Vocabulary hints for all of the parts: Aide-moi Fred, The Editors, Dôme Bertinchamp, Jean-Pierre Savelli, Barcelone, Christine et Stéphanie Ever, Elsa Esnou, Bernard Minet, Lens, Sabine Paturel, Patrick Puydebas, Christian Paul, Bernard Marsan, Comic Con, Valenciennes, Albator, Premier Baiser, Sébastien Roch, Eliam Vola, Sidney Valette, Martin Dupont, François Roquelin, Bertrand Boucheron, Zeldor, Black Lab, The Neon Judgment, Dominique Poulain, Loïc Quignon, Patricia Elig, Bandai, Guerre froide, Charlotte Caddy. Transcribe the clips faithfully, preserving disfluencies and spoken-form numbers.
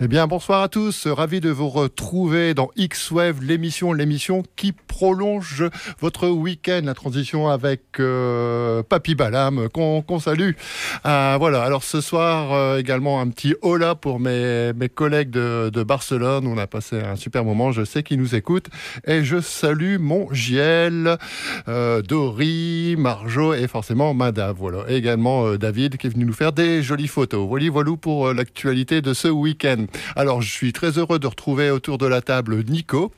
Eh bien, bonsoir à tous. Ravi de vous retrouver dans X-Wave, l'émission, l'émission qui prolonge votre week-end. La transition avec euh, Papy Balam, qu'on, qu'on salue. Euh, voilà. Alors, ce soir, euh, également un petit hola pour mes, mes collègues de, de Barcelone. On a passé un super moment. Je sais qu'ils nous écoutent. Et je salue mon Giel, euh, Dory, Marjo et forcément Madav. Voilà. Et également euh, David qui est venu nous faire des jolies photos. Voilà, voilà pour euh, l'actualité de ce week-end. Alors, je suis très heureux de retrouver autour de la table Nico.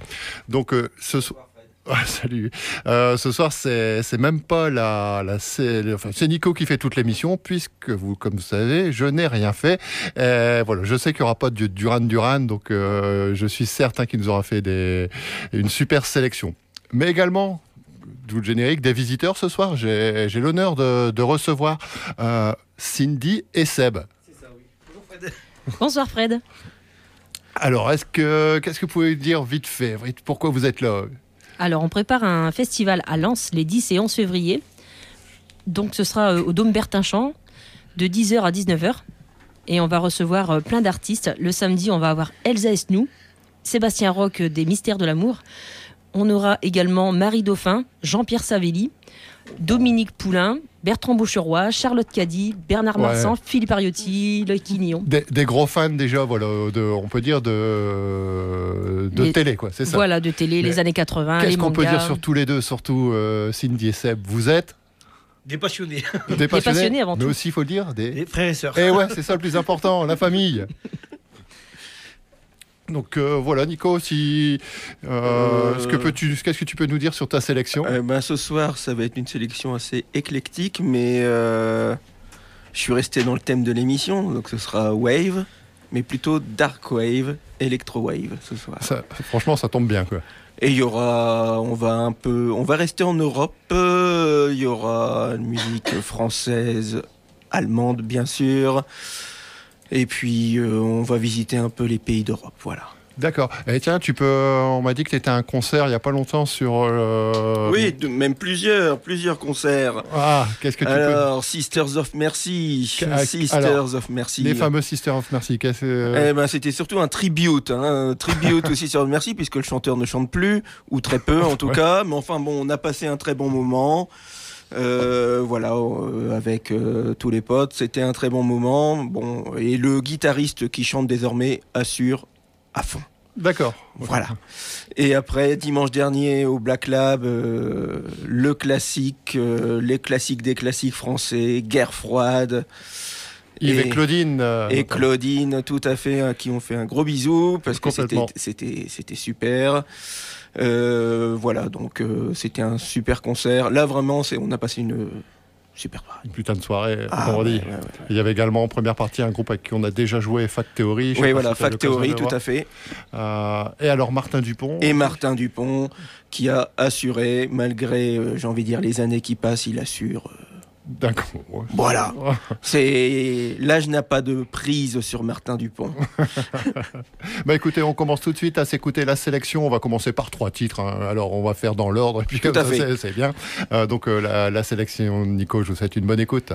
Donc, euh, ce soir. Oh, salut. Euh, ce soir, c'est, c'est même pas la, la c'est, enfin, c'est Nico qui fait toute l'émission, puisque vous, comme vous savez, je n'ai rien fait. Et voilà, je sais qu'il n'y aura pas de Duran Duran, donc euh, je suis certain qu'il nous aura fait des, une super sélection. Mais également, d'où le générique, des visiteurs ce soir. J'ai, j'ai l'honneur de, de recevoir euh, Cindy et Seb. C'est ça, oui. Bonjour Fred. Bonsoir Fred. Alors, est-ce que, qu'est-ce que vous pouvez dire vite fait? Pourquoi vous êtes là? Alors, on prépare un festival à Lens les dix et onze février. Donc, ce sera au Dôme Bertinchamp de dix heures à dix-neuf heures. Et on va recevoir plein d'artistes. Le samedi, on va avoir Elsa Esnou, Sébastien Roch des Mystères de l'amour. On aura également Marie Dauphin, Jean-Pierre Savelli, Dominique Poulain, Bertrand Boucheron, Charlotte Caddy, Bernard Marsan, ouais. Philippe Ariotti, Loïc Quignon. Des, des gros fans déjà, voilà, de, on peut dire de, de les, télé, quoi, c'est ça. Voilà, de télé, mais les années quatre-vingts, qu'est-ce les qu'on peut dire sur tous les deux, surtout euh, Cindy et Seb, vous êtes des passionnés. Des, des passionnés, passionnés avant tout. Mais aussi, il faut le dire, des... des frères et sœurs. Et ouais, c'est ça le plus important, la famille. Donc euh, voilà, Nico, si, euh, euh... ce que peux-tu, qu'est-ce que tu peux nous dire sur ta sélection? euh, bah, Ce soir, ça va être une sélection assez éclectique, mais euh, je suis resté dans le thème de l'émission, donc ce sera Wave, mais plutôt Dark Wave, Electro Wave ce soir. Ça, franchement, ça tombe bien, quoi. Et il y aura, on va un peu, on va rester en Europe, il euh, y aura une musique française, allemande bien sûr. Et puis, euh, on va visiter un peu les pays d'Europe, voilà. D'accord. Et tiens, tu peux... on m'a dit que tu étais à un concert il n'y a pas longtemps sur... Le... Oui, de... même plusieurs, plusieurs concerts. Ah, qu'est-ce que tu alors, peux... Alors, Sisters of Mercy. Qu'à... Sisters alors, of Mercy. Les fameux Sisters of Mercy. Qu'est-ce que... Eh ben, c'était surtout un tribute, hein. Un tribute aux Sisters of Mercy, puisque le chanteur ne chante plus, ou très peu en tout ouais. cas. Mais enfin, bon, on a passé un très bon moment. Euh, voilà, euh, avec euh, tous les potes, c'était un très bon moment. Bon, et le guitariste qui chante désormais assure à fond. D'accord. Voilà. Et après, dimanche dernier, au Black Lab, euh, le classique, euh, les classiques des classiques français, Guerre froide. Et, et Claudine. Euh, et Claudine, tout à fait, à qui on fait un gros bisou, parce que c'était, c'était, c'était super. Euh, voilà, donc euh, c'était un super concert. Là, vraiment, c'est, on a passé une euh, super soirée. Une putain de soirée, ah, vendredi. Ouais, ouais, ouais, ouais. Il y avait également en première partie un groupe avec qui on a déjà joué, Fact Theory. Oui, voilà, si Fact Theory, tout à fait. Euh, et alors, Martin Dupont. Et Martin Dupont, qui a assuré, malgré, euh, j'ai envie de dire, les années qui passent, il assure. Euh, D'accord. Ouais. Voilà. C'est... L'âge n'a pas de prise sur Martin Dupont. Bah écoutez, on commence tout de suite à s'écouter la sélection. On va commencer par trois titres. Hein. Alors on va faire dans l'ordre. Et puis comme ça, c'est, c'est bien. Euh, donc euh, la, la sélection, Nico, je vous souhaite une bonne écoute.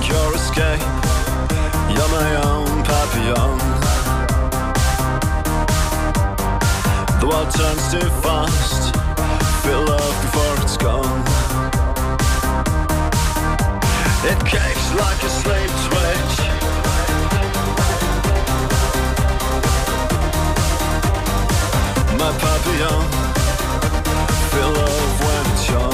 make your escape. You're my own Papillon. The world turns too fast. Feel love before it's gone. It caves like a sleep twitch. My Papillon. Feel love when it's young.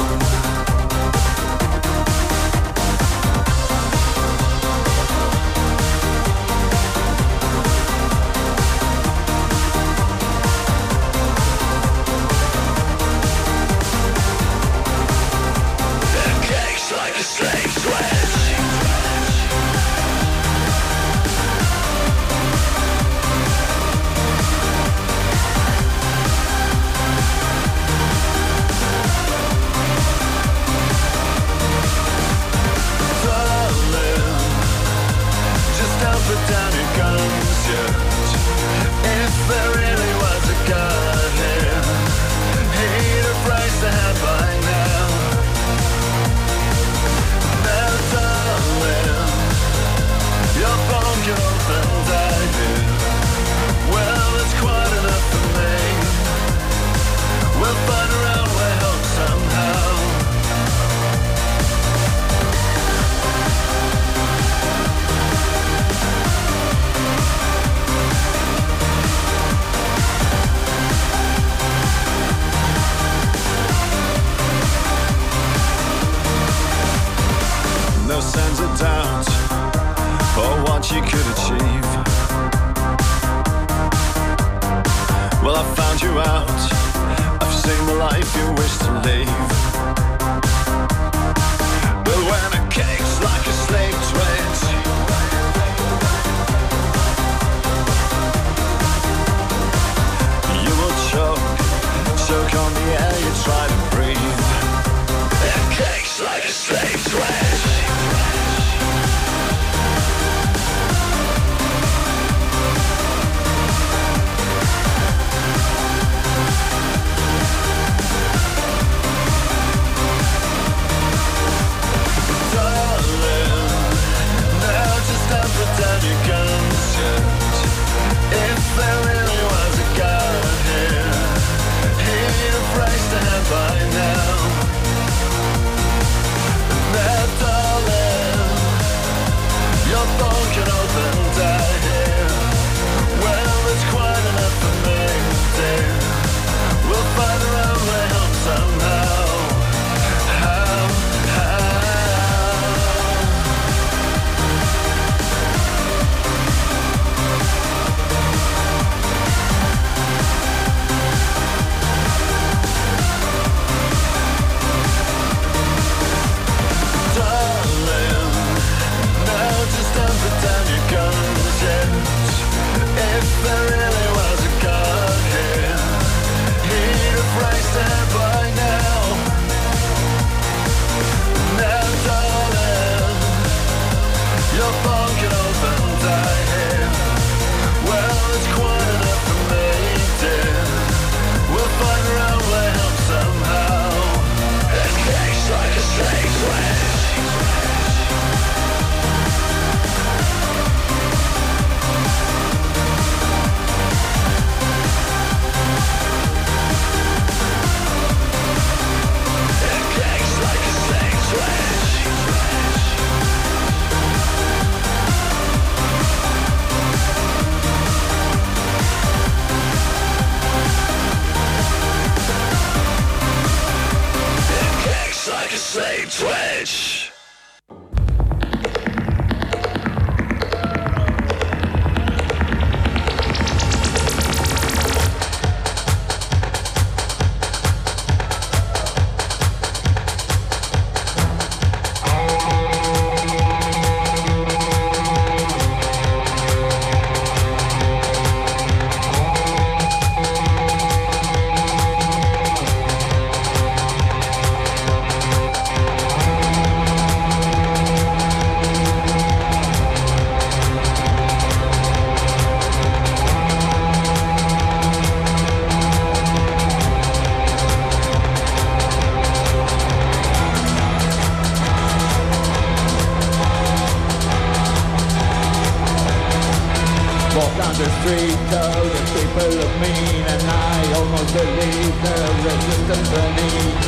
street, though the people look mean, and I almost believe the resistance beneath.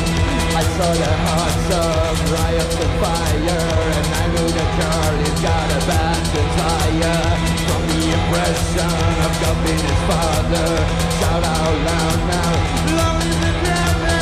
I saw the hearts of riots of fire, and I knew that Charlie's got a bad desire. From the impression of God being his father, shout out loud now, Lord is the devil!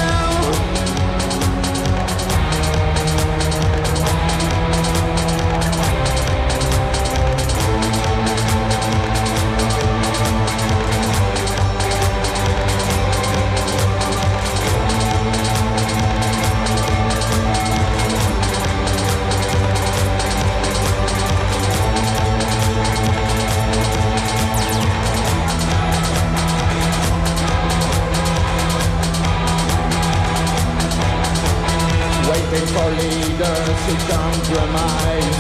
Waiting for leaders who compromise,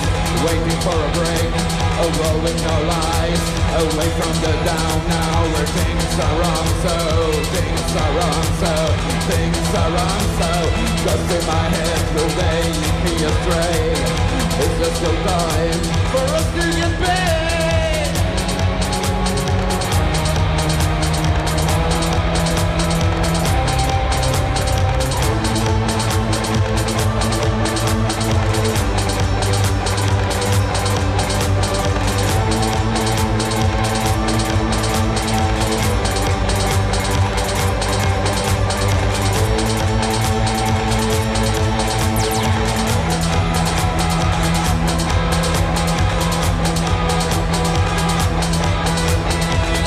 waiting for a break, a world with no lies, away from the down now where things are wrong, so things are wrong, so things are wrong, so just in my head will they lead me astray? Is there still time for us to get paid?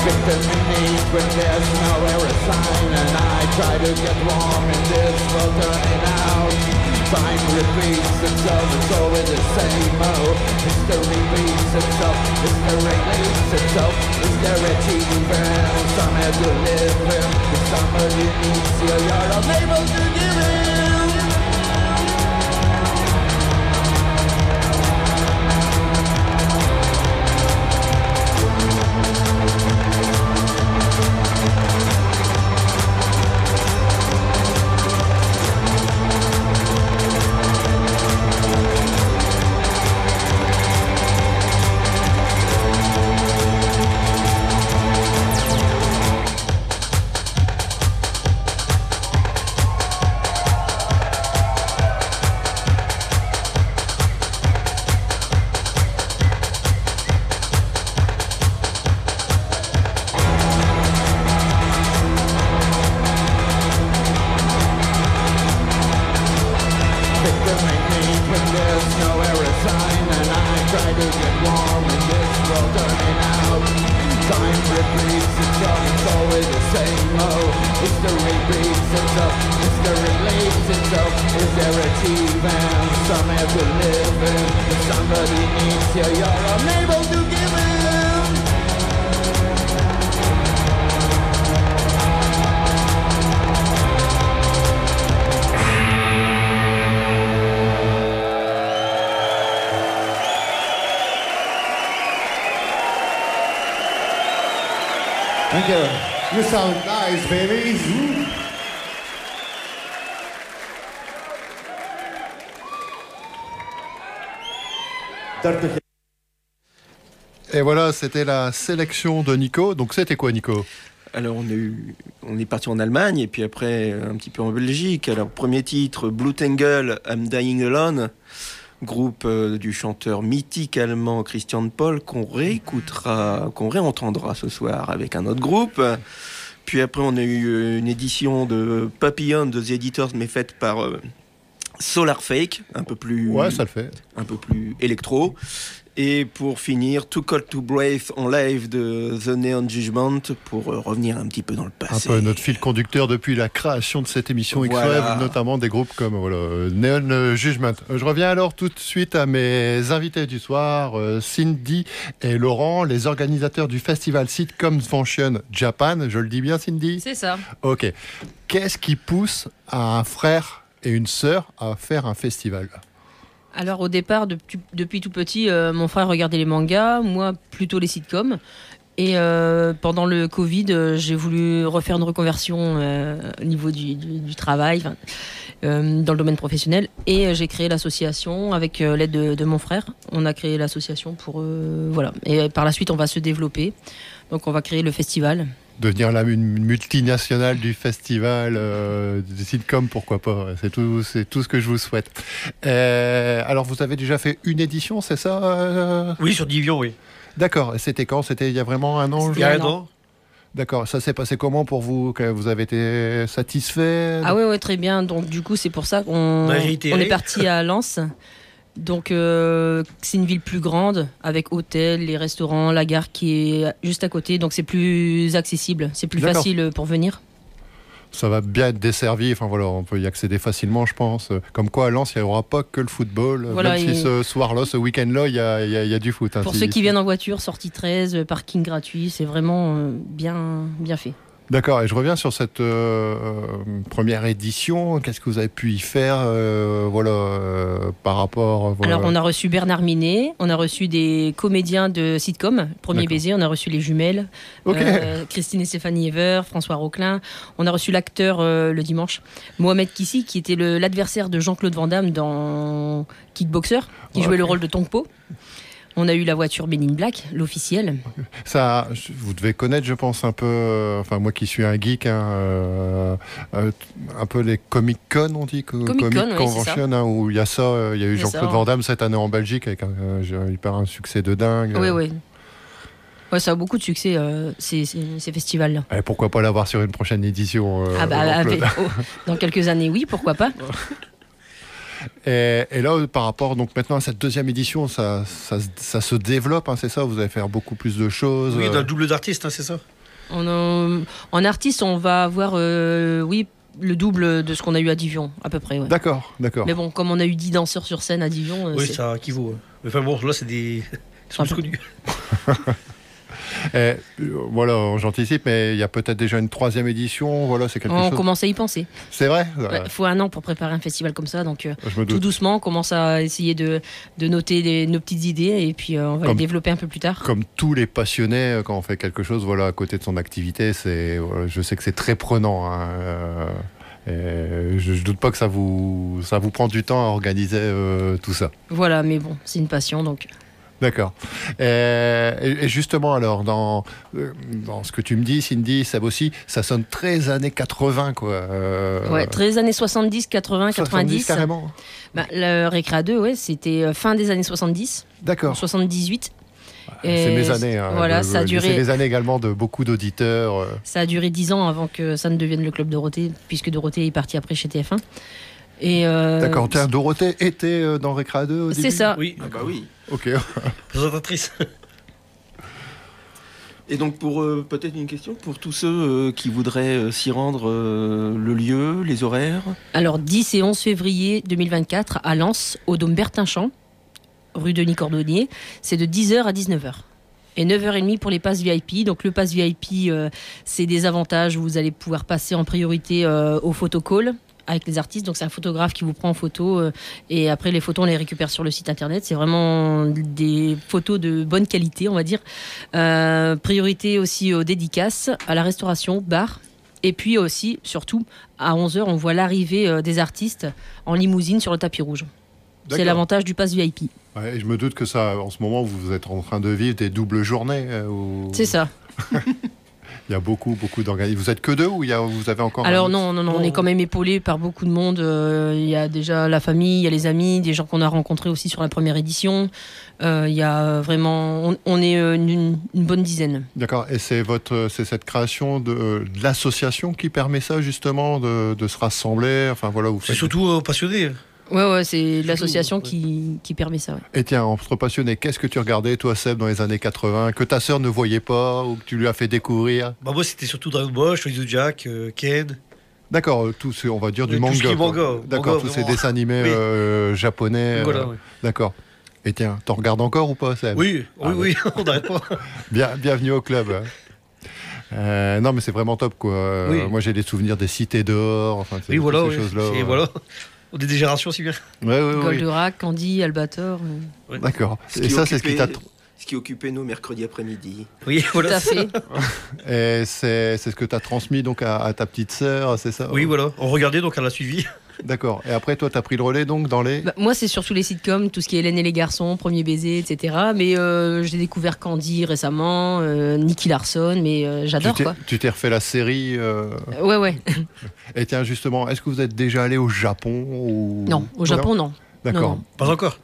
Victims in need when there's nowhere a sign, and I try to get warm in this world turning out. Time repeats itself, it's always the same, oh. History repeats itself, history leaves itself. Is there a cheaper? Somewhere to live in. If somebody needs you, you're unable to give in. Et voilà, c'était la sélection de Nico. Donc c'était quoi, Nico? Alors on est, eu, on est parti en Allemagne et puis après un petit peu en Belgique. Alors premier titre, Blue Tangle, I'm Dying Alone, groupe du chanteur mythique allemand Christian Paul, qu'on réécoutera, qu'on réentendra ce soir avec un autre groupe. Puis après on a eu une édition de Papillon de The Editors, mais faite par euh, Solar Fake, un peu plus, ouais, ça le fait, un peu plus électro. Et pour finir, Too Cold to Breathe en live de The Neon Judgment, pour revenir un petit peu dans le passé. Un peu notre fil conducteur depuis la création de cette émission X-Wave, voilà. Notamment des groupes comme voilà, Neon Judgment. Je reviens alors tout de suite à mes invités du soir, Cindy et Laurent, les organisateurs du festival Sitcom Function Japan. Je le dis bien, Cindy ? C'est ça. Ok. Qu'est-ce qui pousse un frère et une sœur à faire un festival ? Alors au départ, depuis, depuis tout petit, euh, mon frère regardait les mangas, moi plutôt les sitcoms. Et euh, pendant le Covid, euh, j'ai voulu refaire une reconversion euh, au niveau du, du, du travail, euh, dans le domaine professionnel. Et euh, j'ai créé l'association avec euh, l'aide de, de mon frère. On a créé l'association pour... Euh, voilà. Et par la suite, on va se développer Donc on va créer le festival. Devenir la multinationale du festival euh, des sitcoms, pourquoi pas. C'est tout, c'est tout ce que je vous souhaite. Euh, alors, vous avez déjà fait une édition, c'est ça euh... Oui, sur Divion, oui. D'accord. C'était quand? C'était il y a vraiment un an? Il y a un an. D'accord. Ça s'est passé comment pour vous? Vous avez été satisfait? Ah oui, oui, très bien. Donc, du coup, c'est pour ça qu'on bah, on est parti à Lens. Donc, euh, c'est une ville plus grande, avec hôtels, les restaurants, la gare qui est juste à côté. Donc, c'est plus accessible, c'est plus facile pour venir. Ça va bien être desservi, enfin, voilà, on peut y accéder facilement, je pense. Comme quoi, à Lens, il n'y aura pas que le football. Voilà, même et... si ce soir-là, ce week-end-là, il y, y, y a du foot. Hein, pour si... ceux qui viennent en voiture, sortie treize, parking gratuit, c'est vraiment euh, bien, bien fait. D'accord, et je reviens sur cette euh, première édition. Qu'est-ce que vous avez pu y faire euh, voilà, euh, par rapport... Voilà. Alors, on a reçu Bernard Minet, on a reçu des comédiens de sitcom, Premier baiser, on a reçu les jumelles, okay. euh, Christine et Stéphanie Ever, François Roquelin. On a reçu l'acteur euh, le dimanche, Mohamed Kissi, qui était le, l'adversaire de Jean-Claude Van Damme dans Kickboxer, qui ouais, jouait okay. le rôle de Tongpo. On a eu la voiture Men in Black, l'officielle. Ça, vous devez connaître, je pense, un peu, euh, enfin moi qui suis un geek, hein, euh, euh, un peu les Comic Con, on dit, Comic, Comic Con, Convention, oui, hein, où il y a ça, il euh, y a eu Jean-Claude Van Damme cette année en Belgique, avec un, euh, hyper un succès de dingue. Oui, euh. oui. Ouais, ça a beaucoup de succès, euh, ces, ces, ces festivals-là. Et pourquoi pas l'avoir sur une prochaine édition euh, Ah bah, avec, oh, dans quelques années, oui, pourquoi pas. Et, et là, par rapport donc maintenant à cette deuxième édition, ça, ça, ça se développe, hein, c'est ça? Vous allez faire beaucoup plus de choses. Oui, d'un double d'artistes, hein, c'est ça? En, en, en artiste, on va avoir, euh, oui, le double de ce qu'on a eu à Divion, à peu près. Ouais. D'accord, d'accord. Mais bon, comme on a eu dix danseurs sur scène à Divion, euh, oui, c'est... ça équivaut. Mais enfin bon, là, c'est des, ils sont tous connus. Et, voilà, j'anticipe, mais il y a peut-être déjà une troisième édition. Voilà, c'est quelque on chose... commence à y penser. C'est vrai. Il ouais, faut un an pour préparer un festival comme ça, donc euh, tout doucement, on commence à essayer de, de noter les, nos petites idées et puis euh, on va comme, les développer un peu plus tard. Comme tous les passionnés, quand on fait quelque chose, voilà, à côté de son activité, c'est, voilà, je sais que c'est très prenant. Hein, euh... Et je ne doute pas que ça vous, ça vous prend du temps à organiser euh, tout ça. Voilà, mais bon, c'est une passion, donc... D'accord. Et justement, alors, dans, dans ce que tu me dis, Cindy, Sab aussi, ça sonne très années quatre-vingts, quoi. Euh... Ouais, très années soixante-dix, quatre-vingts, quatre-vingt-dix. Carrément. Bah, le Récré A deux, ouais, c'était fin des années soixante-dix. D'accord. soixante-dix-huit. Et c'est mes années. Hein, voilà, le, ça a duré... C'est les années également de beaucoup d'auditeurs. Ça a duré dix ans avant que ça ne devienne le Club Dorothée, puisque Dorothée est partie après chez T F un. Et euh... D'accord, tiens, Dorothée était dans Récré A deux au début. C'est ça. Oui, ah bah oui. Ok. Présentatrice. Et donc, pour euh, peut-être une question, pour tous ceux euh, qui voudraient euh, s'y rendre, euh, le lieu, les horaires? Alors, dix et onze février deux mille vingt-quatre à Lens, au Dôme Bertinchamp, rue Denis Cordonnier. C'est de dix heures à dix-neuf heures. Et neuf heures trente pour les passes V I P. Donc le pass V I P, euh, c'est des avantages où vous allez pouvoir passer en priorité euh, au photocall avec les artistes. Donc c'est un photographe qui vous prend en photo euh, et après les photos on les récupère sur le site internet. C'est vraiment des photos de bonne qualité, on va dire. Euh, priorité aussi aux dédicaces, à la restauration, bar. Et puis aussi, surtout, à onze heures, on voit l'arrivée euh, des artistes en limousine sur le tapis rouge. D'accord. C'est l'avantage du pass V I P. Ouais, et je me doute que ça, en ce moment, vous êtes en train de vivre des doubles journées. Euh, où... C'est ça. Il y a beaucoup, beaucoup d'organismes. Vous êtes que deux ou il y a, vous avez encore... Alors un... non, non, non, on est quand même épaulé par beaucoup de monde. Euh, il y a déjà la famille, il y a les amis, des gens qu'on a rencontrés aussi sur la première édition. Euh, il y a vraiment... On, on est une, une bonne dizaine. D'accord. Et c'est, votre, c'est cette création de, de l'association qui permet ça, justement, de, de se rassembler. Enfin, voilà, vous faites... C'est surtout aux passionnés. Ouais, ouais, c'est l'association qui, qui permet ça. Ouais. Et tiens, entre passionnés, qu'est-ce que tu regardais, toi, Seb, dans les années quatre-vingts, que ta sœur ne voyait pas ou que tu lui as fait découvrir? Bah, moi, c'était surtout Dragon Ball, Shoyu Jack, euh, Ken. D'accord, tout ce, on va dire, du manga. Tout ce qui est manga. D'accord, manga, tous ces dessins animés oui. euh, japonais. Manga, là, oui. D'accord. Et tiens, t'en regardes encore ou pas, Seb? Oui, oui, ah, oui, oui, on n'arrête pas. Bien, bienvenue au club. Hein. Euh, non, mais c'est vraiment top, quoi. Oui. Moi, j'ai des souvenirs des cités dehors, enfin, oui, voilà, ces oui. choses-là. Et voilà. On est des générations, si bien. Ouais, ouais, Goldorak, oui. Candy, Albator. Ouais. D'accord. Et ça, occupait, c'est ce qui t'a... ce qui occupait nos mercredis après-midi. Oui, voilà. Tout à fait. Et c'est, c'est ce que tu as transmis donc à, à ta petite sœur, c'est ça? Oui, voilà. On regardait, donc elle a suivi. D'accord. Et après, toi, t'as pris le relais donc dans les... Bah, moi, c'est surtout les sitcoms, tout ce qui est Hélène et les garçons, Premier baiser, et cetera. Mais euh, j'ai découvert Candy récemment, euh, Nicky Larson, mais euh, j'adore quoi. Tu t'es refait la série euh... Euh, Ouais, ouais. Et tiens, justement, est-ce que vous êtes déjà allé au Japon ou... Non, au Japon, non. D'accord. Pas encore.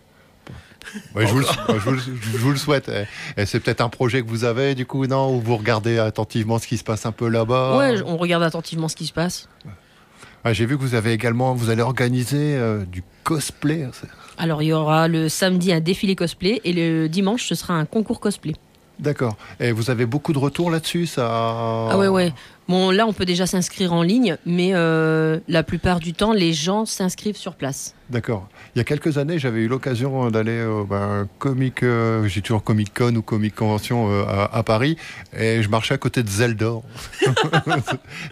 Ouais, je, vous le, je, vous le, je vous le souhaite. Et, et c'est peut-être un projet que vous avez, du coup, non? Ou vous regardez attentivement ce qui se passe un peu là-bas? Ouais, on regarde attentivement ce qui se passe. Ah, j'ai vu que vous avez également, vous allez organiser euh, du cosplay. Alors, il y aura le samedi un défilé cosplay et le dimanche, ce sera un concours cosplay. D'accord. Et vous avez beaucoup de retours là-dessus, ça... Ah ouais, ouais. Bon, là, on peut déjà s'inscrire en ligne, mais euh, la plupart du temps, les gens s'inscrivent sur place. D'accord. Il y a quelques années, j'avais eu l'occasion d'aller au euh, ben, Comic... Euh, j'ai toujours Comic Con ou Comic Convention euh, à, à Paris, et je marchais à côté de Zeldor.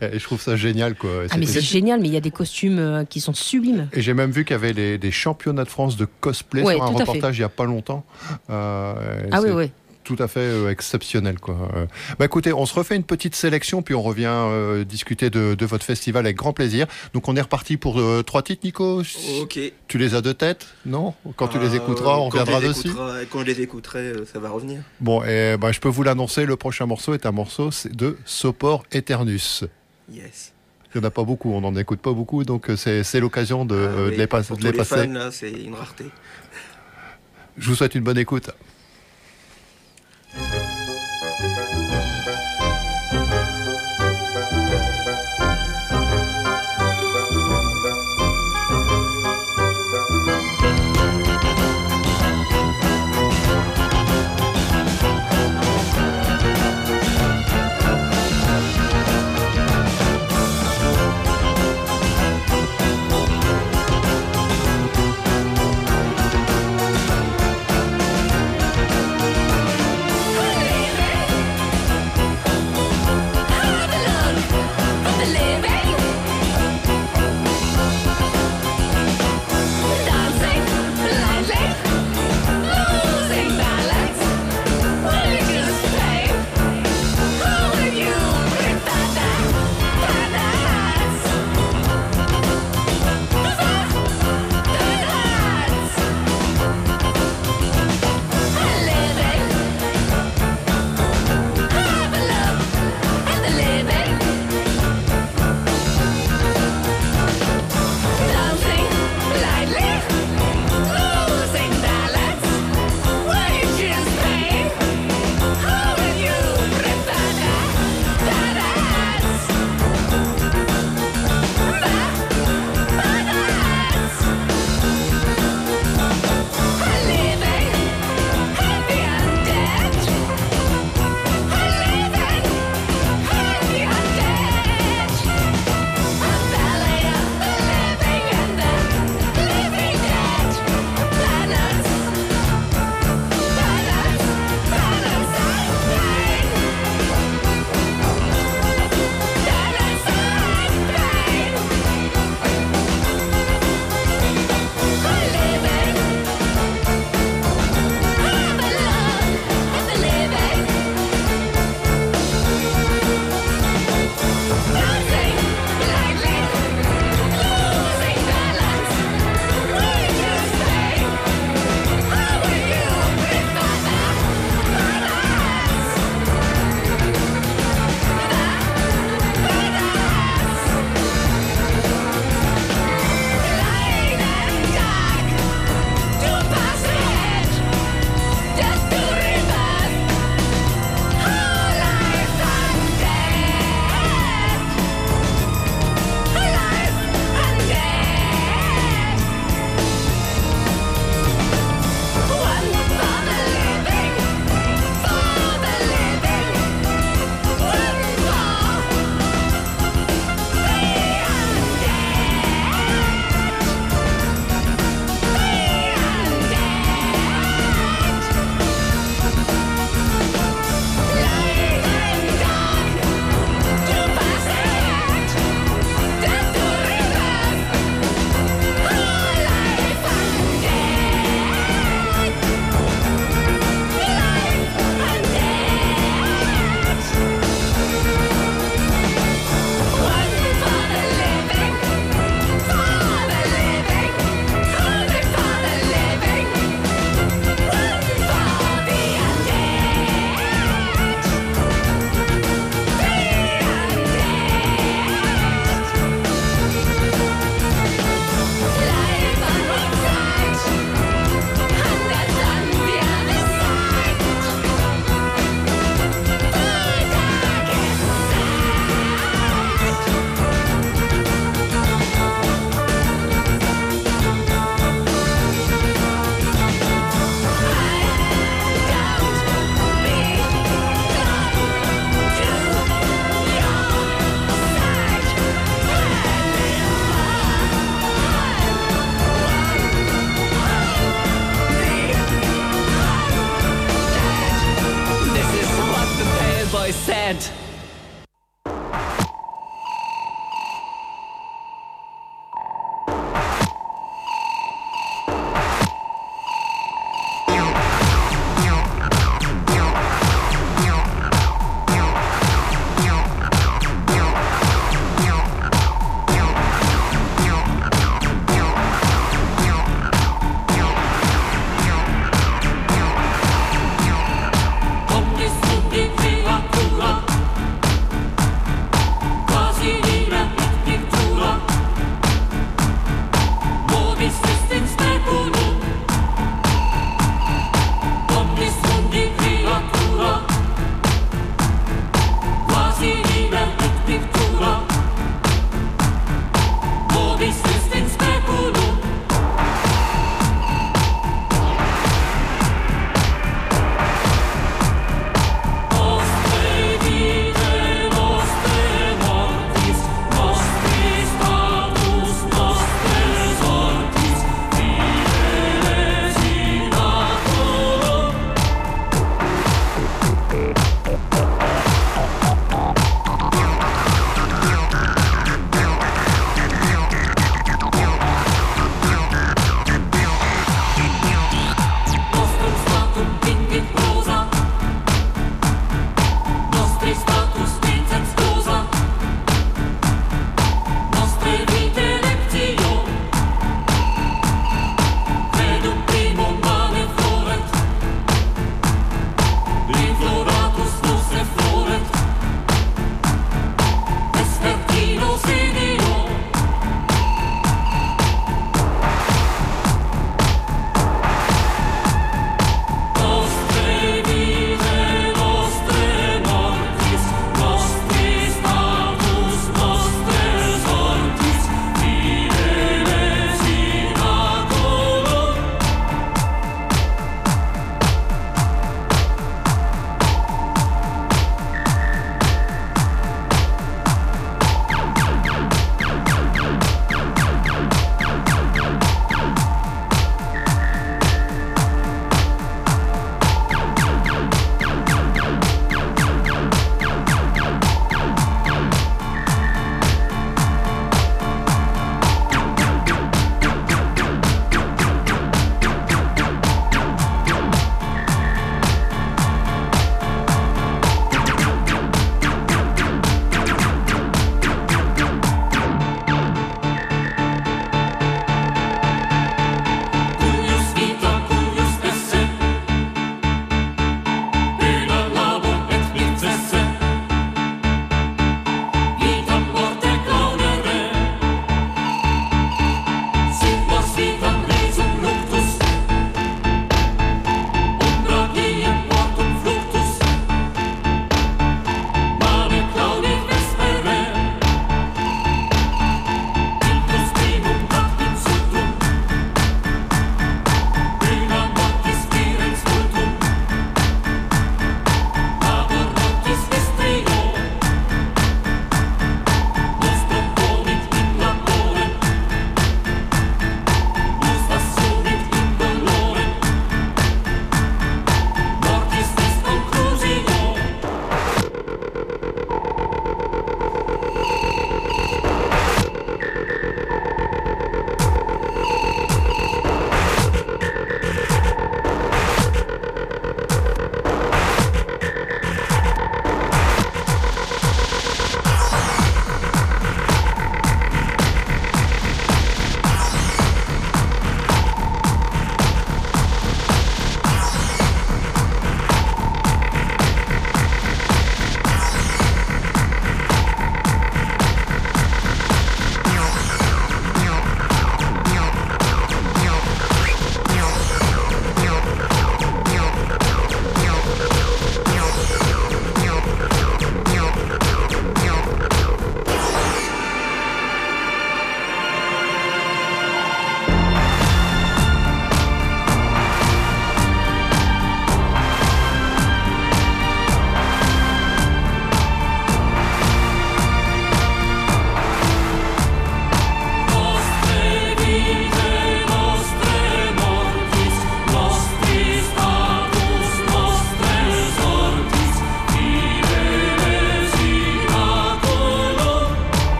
Et je trouve ça génial, quoi. Ah, mais c'est génial, mais il y a des costumes euh, qui sont sublimes. Et j'ai même vu qu'il y avait les, des championnats de France de cosplay, ouais, sur un reportage il n'y a pas longtemps. Euh, ah oui, oui. Tout à fait euh, exceptionnel, quoi. Euh, bah écoutez, on se refait une petite sélection, puis on revient euh, discuter de, de votre festival avec grand plaisir. Donc on est reparti pour euh, trois titres, Nico. Ok. Tu les as de tête, non? Quand tu euh, les écouteras, on reviendra dessus. Quand je les écouterai, ça va revenir. Bon, et bah, je peux vous l'annoncer, le prochain morceau est un morceau c'est de Sopor Eternus. Yes. Il n'y en a pas beaucoup, on n'en écoute pas beaucoup, donc c'est l'occasion de, ah, euh, de les, pas, de les passer. Pour les fans, là, c'est une rareté. Je vous souhaite une bonne écoute.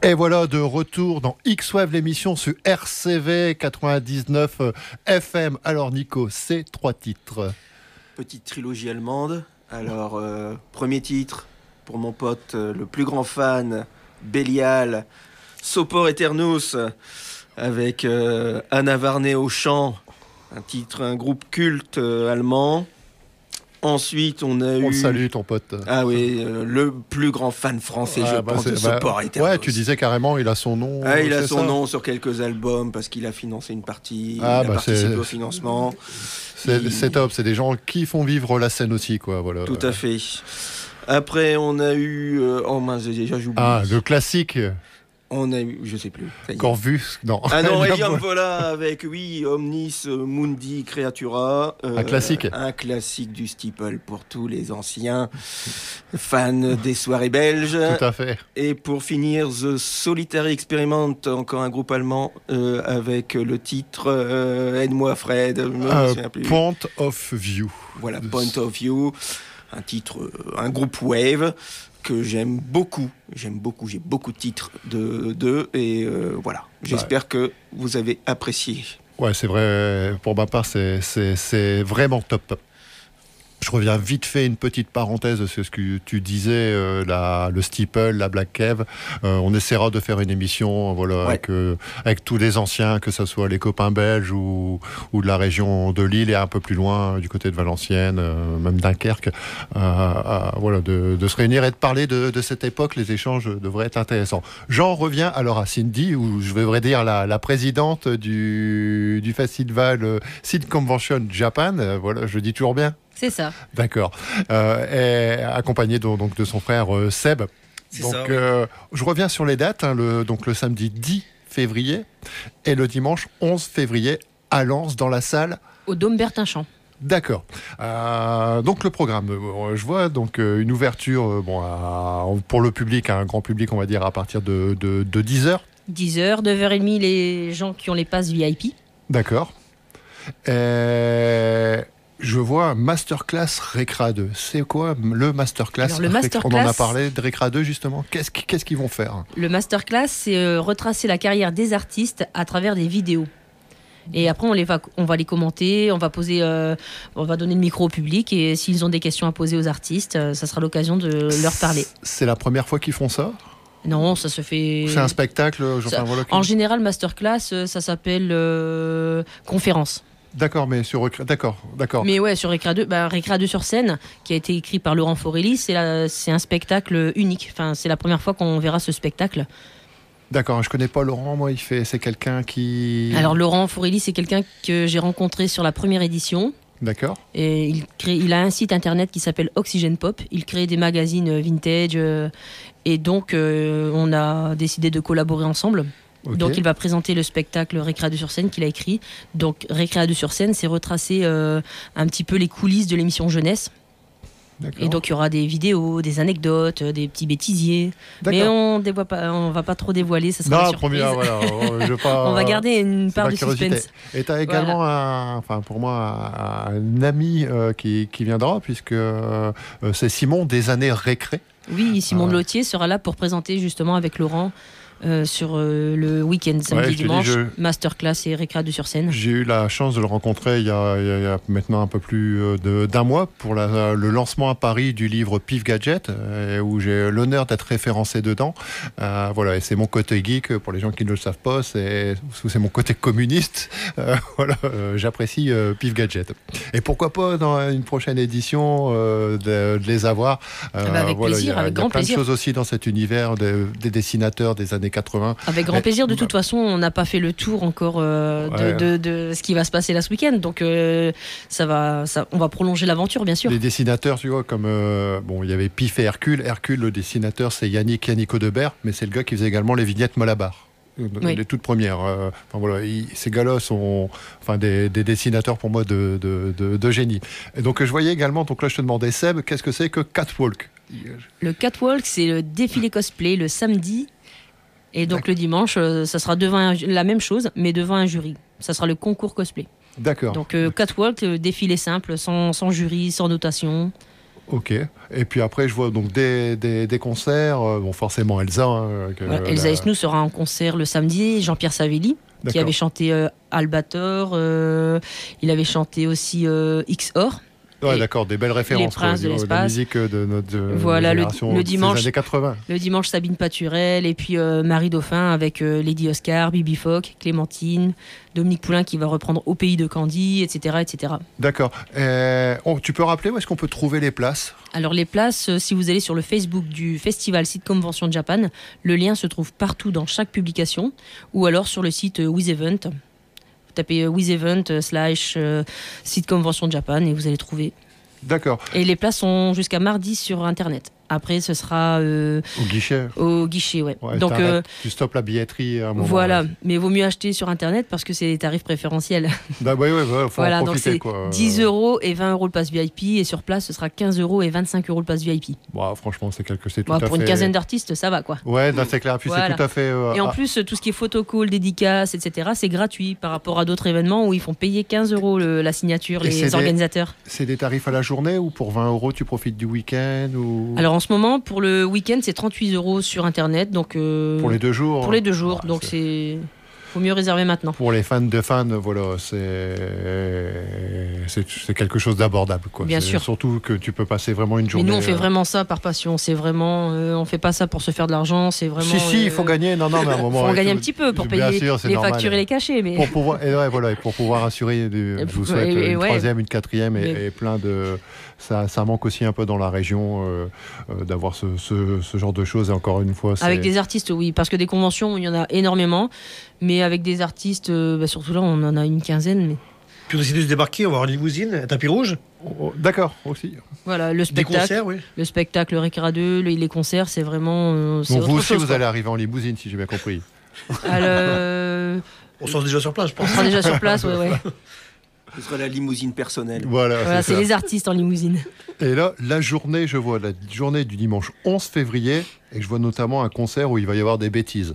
Et voilà, de retour dans X-Wave, l'émission sur R C V quatre-vingt-dix-neuf F M. Alors Nico, c'est trois titres. Petite trilogie allemande. Alors, euh, premier titre, pour mon pote, euh, le plus grand fan, Bélial, Sopor Eternus, avec euh, Anna Varney au chant. Un titre, un groupe culte euh, allemand. Ensuite, on a on eu... On le salue, ton pote. Ah oui, euh, le plus grand fan français, ah, je bah pense, de Sopor Eternus. Ouais, tu disais carrément, il a son nom. Ah, il a son nom sur quelques albums, parce qu'il a financé une partie, ah, il bah a participé au financement. C'est il... top, c'est des gens qui font vivre la scène aussi, quoi. Voilà. Tout à fait. Après, on a eu... Oh mince, déjà j'oublie. Ah, le classique. On a eu, je sais plus. Corvus, non. Ah non, Eliam Vola avec, oui, Omnis Mundi Creatura. Euh, un classique. Un classique du Steeple pour tous les anciens fans des soirées belges. Tout à fait. Et pour finir, The Solitary Experiment, encore un groupe allemand, euh, avec le titre euh, Aide-moi Fred. Euh, Point of View. Voilà, Point of View. Un titre, un groupe Wave que j'aime beaucoup, j'aime beaucoup, j'ai beaucoup de titres de d'eux et euh, voilà, j'espère ouais. que vous avez apprécié. Ouais, c'est vrai, pour ma part, c'est, c'est, c'est vraiment top. Je reviens vite fait une petite parenthèse sur ce que tu disais, euh, la, le Steeple, la Black Cave. Euh, on essaiera de faire une émission, voilà, ouais. avec, euh, avec tous les anciens, que ce soit les copains belges ou, ou de la région de Lille et un peu plus loin, du côté de Valenciennes, euh, même Dunkerque. Euh, euh, voilà, de, de se réunir et de parler de, de cette époque, les échanges devraient être intéressants. J'en reviens alors à Cindy, ou je devrais dire la, la présidente du, du festival Sid Convention Japan. Euh, voilà, je dis toujours bien. C'est ça. D'accord. Euh, et accompagné de, donc de son frère euh, Seb. C'est donc ça, oui. euh, je reviens sur les dates. Hein, le, donc le samedi dix février et le dimanche onze février à Lens dans la salle. Au Dôme Bertinchamp. D'accord. Euh, donc le programme, euh, je vois donc euh, une ouverture euh, bon, à, pour le public, un hein, grand public, on va dire à partir de, de, de dix heures. dix heures, neuf heures trente les gens qui ont les passes V I P. D'accord. Et... Je vois Masterclass Récré A deux. C'est quoi le Masterclass, Alors, le masterclass Récré... On en a parlé de Récré A deux justement. Qu'est-ce qu'ils vont faire ? Le Masterclass, c'est euh, retracer la carrière des artistes à travers des vidéos. Et après, on, les va, on va les commenter, on va, poser, euh, on va donner le micro au public. Et s'ils ont des questions à poser aux artistes, euh, ça sera l'occasion de leur parler. C'est la première fois qu'ils font ça ? Non, ça se fait... C'est un spectacle ça... voilà, qui... En général, Masterclass, ça s'appelle euh, conférence. D'accord, mais sur d'accord, d'accord. Mais ouais, sur Récré A deux, bah, Récré A deux sur scène, qui a été écrit par Laurent Faurelli, c'est, la, c'est un spectacle unique. Enfin, c'est la première fois qu'on verra ce spectacle. D'accord, je connais pas Laurent, moi, il fait, c'est quelqu'un qui... Alors Laurent Faurelli, c'est quelqu'un que j'ai rencontré sur la première édition. D'accord. Et il, crée, il a un site internet qui s'appelle Oxygène Pop. Il crée des magazines vintage, euh, et donc euh, on a décidé de collaborer ensemble. Okay. Donc il va présenter le spectacle Récré A deux sur scène qu'il a écrit. Donc Récré A deux sur scène, c'est retracer euh, un petit peu les coulisses de l'émission jeunesse. D'accord. Et donc il y aura des vidéos, des anecdotes, des petits bêtisiers. D'accord. Mais on dévoile pas, on va pas trop dévoiler, ça sera non, une surprise. Voilà, je pas, on va garder une part de curiosité. Suspense. Et tu as également, voilà. un, enfin pour moi, un, un ami euh, qui, qui viendra puisque euh, c'est Simon des années Récré. Oui, Simon euh. Lottier sera là pour présenter justement avec Laurent. Euh, sur euh, le week-end, samedi, ouais, dimanche, dis, je... Masterclass et Récré A deux sur scène. J'ai eu la chance de le rencontrer il y a, il y a maintenant un peu plus de, d'un mois pour la, le lancement à Paris du livre Pif Gadget, euh, où j'ai l'honneur d'être référencé dedans. Euh, voilà, et c'est mon côté geek, pour les gens qui ne le savent pas, c'est, c'est mon côté communiste. Euh, voilà, euh, j'apprécie euh, Pif Gadget. Et pourquoi pas dans une prochaine édition euh, de, de les avoir. Euh, bah avec voilà, plaisir, y a, avec y a grand plein plaisir. De choses aussi dans cet univers des, des dessinateurs, des années quatre-vingts. Avec grand plaisir. De toute façon, on n'a pas fait le tour encore euh, ouais. de, de, de ce qui va se passer là ce week-end. Donc, euh, ça va, ça, on va prolonger l'aventure, bien sûr. Les dessinateurs, tu vois, comme euh, bon, il y avait Pif et Hercule. Hercule, le dessinateur, c'est Yannick Yannick Audebert, mais c'est le gars qui faisait également les vignettes Molabar. Oui. Les toutes premières. Euh, enfin, voilà, ils, ces gars-là sont enfin, des, des dessinateurs pour moi de, de, de, de génie. Et donc je voyais également, donc là je te demandais Seb, qu'est-ce que c'est que Catwalk ? Le Catwalk, c'est le défilé cosplay le samedi. Et donc d'accord. le dimanche, ça sera devant un, la même chose, mais devant un jury. Ça sera le concours cosplay. D'accord. Donc euh, Catwalk, euh, défilé simple, sans, sans jury, sans notation. Ok. Et puis après, je vois donc des, des, des concerts. Euh, bon, forcément Elsa. Hein, que, ouais, la... Elsa Esnou sera en concert le samedi. Jean-Pierre Savelli, d'accord. qui avait chanté euh, Albator. Euh, il avait chanté aussi euh, X-Or. Ouais, d'accord, des belles références. Les princes quoi, de l'espace. La musique de notre de, voilà, le, le dimanche, années quatre-vingt. Le dimanche, Sabine Paturel et puis euh, Marie Dauphin avec euh, Lady Oscar, Bibi Fock, Clémentine, Dominique Poulain qui va reprendre Au Pays de Candy, et cetera et cetera. D'accord. Euh, on, tu peux rappeler où est-ce qu'on peut trouver les places ? Alors les places, euh, si vous allez sur le Facebook du festival Sitcom Convention Japan, le lien se trouve partout dans chaque publication ou alors sur le site euh, WizEvent. Tapez WizEvent slash euh, site Convention Japan et vous allez trouver. D'accord. Et les places sont jusqu'à mardi sur Internet. Après, ce sera... Euh, au guichet. Au guichet, ouais. ouais Donc, euh, tu stoppes la billetterie à un moment. Voilà, là. Mais il vaut mieux acheter sur Internet parce que c'est des tarifs préférentiels. Bah oui, ouais, ouais, faut voilà, en profiter. Donc c'est quoi. dix euros et vingt euros le pass V I P et sur place, ce sera quinze euros et vingt-cinq euros le pass V I P. Bah, franchement, c'est quelque chose... Bah, pour fait... une quinzaine d'artistes, ça va, quoi. Ouais, là, c'est clair. Et puis voilà. C'est tout à fait... Euh, et en ah... plus, tout ce qui est photocall, dédicace, et cetera, c'est gratuit par rapport à d'autres événements où ils font payer quinze euros le, la signature, et les c'est organisateurs. Des... C'est des tarifs à la journée ou pour vingt euros, tu profites du week-end ou... Alors, en ce moment, pour le week-end, c'est trente-huit euros sur Internet. Donc, euh, pour les deux jours. Pour les deux jours. Ouais, donc, c'est... c'est... faut mieux réserver maintenant. Pour les fans de fans, voilà, c'est, c'est... c'est quelque chose d'abordable. Quoi. Bien c'est... sûr. Surtout que tu peux passer vraiment une journée. Mais nous, on fait euh... vraiment ça par passion. C'est vraiment, euh, on ne fait pas ça pour se faire de l'argent. C'est vraiment. Si, si, il euh... faut gagner. Non, non, mais à un moment. Il faut gagner un petit peu pour payer sûr, les normal. Factures et les cachets. Mais... Pour pouvoir... et, ouais, voilà, et pour pouvoir assurer, du... je vous souhaite et, et, une ouais. troisième, une quatrième et, mais... et plein de. Ça, ça manque aussi un peu dans la région euh, euh, d'avoir ce, ce, ce genre de choses. Et encore une fois, c'est... avec des artistes, oui, parce que des conventions, il y en a énormément, mais avec des artistes, euh, bah, surtout là, on en a une quinzaine. Mais... Puis on décide de se débarquer, on va avoir une limousine, un tapis rouge. D'accord, aussi. Voilà, le spectacle, concerts, oui. Le spectacle, le Récré A deux, les concerts, c'est vraiment. Euh, c'est bon, autre vous aussi, chose, vous quoi. Allez arriver en limousine, si j'ai bien compris. Alors, on sera déjà sur place, je pense. On sera déjà sur place, oui, oui. Ce sera la limousine personnelle. Voilà, voilà c'est, c'est les artistes en limousine. Et là, la journée, je vois la journée du dimanche onze février, et je vois notamment un concert où il va y avoir des bêtises.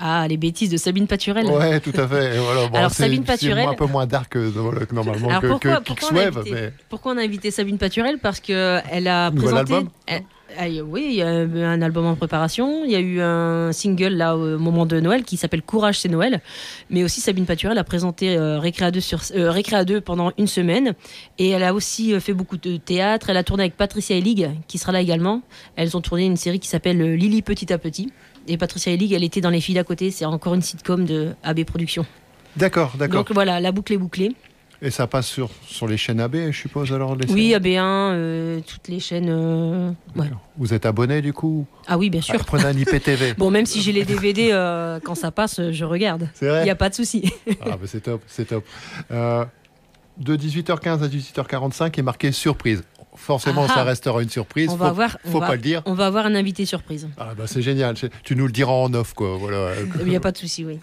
Ah, les bêtises de Sabine Paturel. Ouais, tout à fait. Voilà, bon, alors c'est, Sabine Paturel, c'est un peu moins dark que voilà, normalement. Alors que, pourquoi, que pourquoi, X-Wave, on invité, mais... pourquoi on a invité Sabine Paturel parce que elle a présenté. Elle, elle, oui, il y a un album en préparation. Il y a eu un single là au moment de Noël qui s'appelle Courage, c'est Noël. Mais aussi Sabine Paturel a présenté euh, Récré A deux sur euh, Récré A deux pendant une semaine et elle a aussi fait beaucoup de théâtre. Elle a tourné avec Patricia Elig qui sera là également. Elles ont tourné une série qui s'appelle Lily petit à petit. Et Patricia Elig, elle était dans Les filles d'à côté. C'est encore une sitcom de A B Productions. D'accord, d'accord. Donc voilà, la boucle est bouclée. Et ça passe sur, sur les chaînes A B, je suppose alors les oui, A B un, euh, toutes les chaînes... Euh, ouais. Vous êtes abonné du coup ? Ah oui, bien sûr. Ah, prenez un I P T V. Bon, même si j'ai les D V D, euh, quand ça passe, je regarde. C'est vrai ? Il n'y a pas de souci. Ah bah c'est top, c'est top. Euh, de dix-huit heures quinze à dix-huit heures quarante-cinq est marqué surprise. Forcément, ah, ça restera une surprise. On va faut, avoir, faut on pas va, le dire. On va avoir un invité surprise. Ah bah c'est génial. Tu nous le diras en off, quoi. Voilà. Il n'y a pas de souci, oui.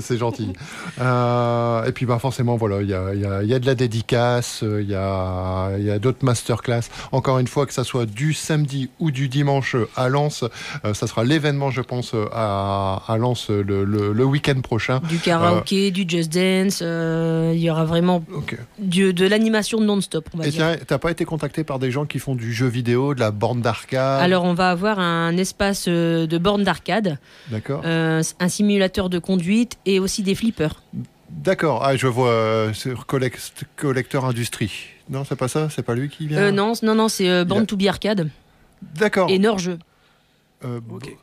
C'est gentil. euh, et puis bah forcément, voilà, il y a, y a, y a de la dédicace, il y a, y a d'autres masterclass. Encore une fois, que ça soit du samedi ou du dimanche à Lens, euh, ça sera l'événement, je pense, à, à Lens le, le, le week-end prochain. Du karaoké, euh, du just dance. Il euh, y aura vraiment okay. du, de l'animation non-stop. On va et dire. Tiens, t'as pas été contacté par des gens qui font du jeu vidéo, de la borne d'arcade. Alors on va avoir un espace de borne d'arcade, d'accord, euh, un simulateur de conduite et aussi des flippers. D'accord, ah je vois euh, sur collect- collecteur industrie. Non, c'est pas ça, c'est pas lui qui vient. Euh, non, non, non, c'est euh, Born a... to be Arcade. D'accord. Et Nord Jeu. Euh, ok.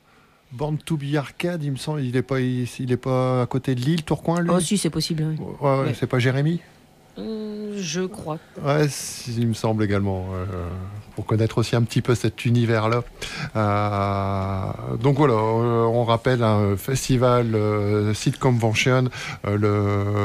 Born to be Arcade, il me semble, il est pas, il, il est pas à côté de Lille, Tourcoing. Lui. Oh si, c'est possible. Oui. Ouais, ouais, ouais. C'est pas Jérémy. Je crois. Ouais, il me semble également, euh, pour connaître aussi un petit peu cet univers-là. Euh, donc voilà, on rappelle un festival euh, Site Convention euh,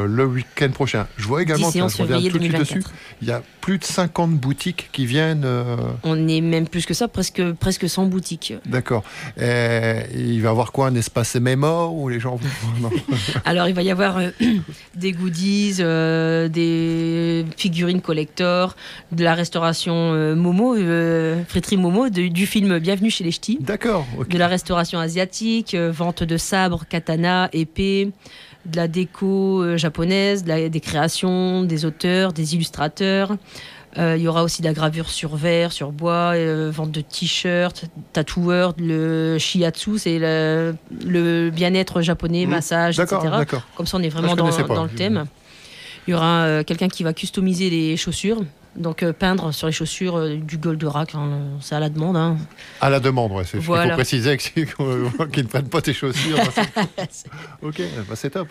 le, le week-end prochain. Je vois également, tiens, je reviens tout de suite dessus, il y a plus de cinquante boutiques qui viennent. Euh... On est même plus que ça, presque, presque cent boutiques. D'accord. Et il va y avoir quoi, un espace M M O où les gens vont... Alors il va y avoir euh, des goodies, euh, des figurines collector, de la restauration euh, Momo, euh, friterie Momo, de, du film Bienvenue chez les Ch'tis. D'accord. Okay. De la restauration asiatique, euh, vente de sabres, katana, épées, de la déco euh, japonaise, de la, des créations, des auteurs, des illustrateurs. Il euh, y aura aussi de la gravure sur verre, sur bois, euh, vente de t-shirts, tatoueurs, le shiatsu, c'est le, le bien-être japonais, mmh. massage, d'accord, et cetera. D'accord. Comme ça, on est vraiment Moi, dans, dans le thème. Il y aura euh, quelqu'un qui va customiser les chaussures, Donc euh, peindre sur les chaussures euh, du Goldorak, hein, c'est à la demande. Hein. À la demande, oui. Voilà. Il faut préciser qu'ils ne prennent pas tes chaussures. Ok, bah c'est top.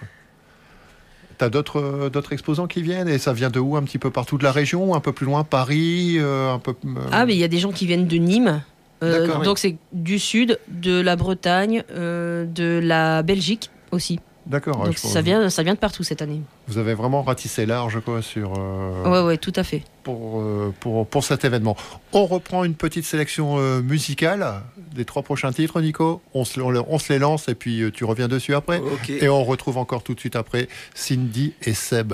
Tu as d'autres, euh, d'autres exposants qui viennent et ça vient de où? Un petit peu partout de la région? Un peu plus loin? Paris euh, un peu, euh... Ah, mais il y a des gens qui viennent de Nîmes. Euh, donc oui. C'est du sud, de la Bretagne, euh, de la Belgique aussi. D'accord. Donc ça vient, ça vient de partout cette année. Vous avez vraiment ratissé large quoi sur. Euh, ouais ouais, tout à fait. Pour, euh, pour pour cet événement, on reprend une petite sélection euh, musicale des trois prochains titres, Nico. On se on, on se les lance et puis euh, tu reviens dessus après. Okay. Et on retrouve encore tout de suite après Cindy et Seb.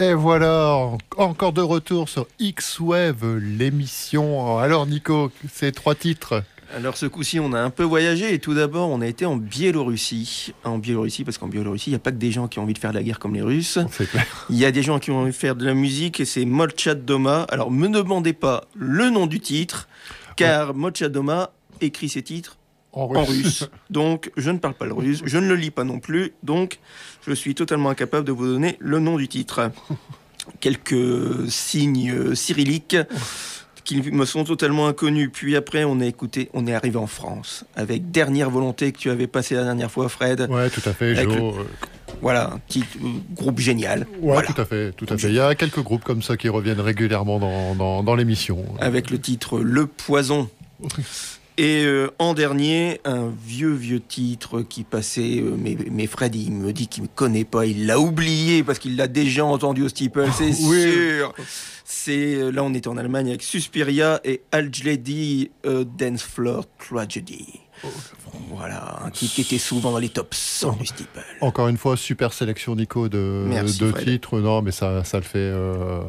Et voilà, encore de retour sur X-Wave, l'émission. Alors Nico, ces trois titres. Alors ce coup-ci, on a un peu voyagé. Et tout d'abord, on a été en Biélorussie. En Biélorussie, parce qu'en Biélorussie, il n'y a pas que des gens qui ont envie de faire de la guerre comme les Russes. C'est clair. Il y a des gens qui ont envie de faire de la musique et c'est Molchat Doma. Alors ne me demandez pas le nom du titre, car on... Molchat Doma écrit ses titres En russe. en russe, donc je ne parle pas le russe, je ne le lis pas non plus, donc je suis totalement incapable de vous donner le nom du titre. Quelques signes cyrilliques qui me sont totalement inconnus. Puis après, on est écouté, on est arrivé en France avec Dernière Volonté que tu avais passé la dernière fois, Fred. Ouais, tout à fait. Jo. Le... Voilà, un petit groupe génial. Ouais, voilà. tout à fait, tout à fait. Il y a quelques groupes comme ça qui reviennent régulièrement dans, dans, dans l'émission. Avec le titre Le Poison. Et euh, en dernier, un vieux, vieux titre qui passait, euh, mais, mais Fred, il me dit qu'il ne me connaît pas, il l'a oublié parce qu'il l'a déjà entendu au steeple, c'est oui. sûr. C'est, là, on était en Allemagne avec Suspiria et Algedi euh, Dance Floor Tragedy. Oh, voilà, un titre qui était souvent dans les tops cent du steeple. Encore une fois, super sélection Nico de, Merci, de titres. Non, mais ça, ça le fait, euh,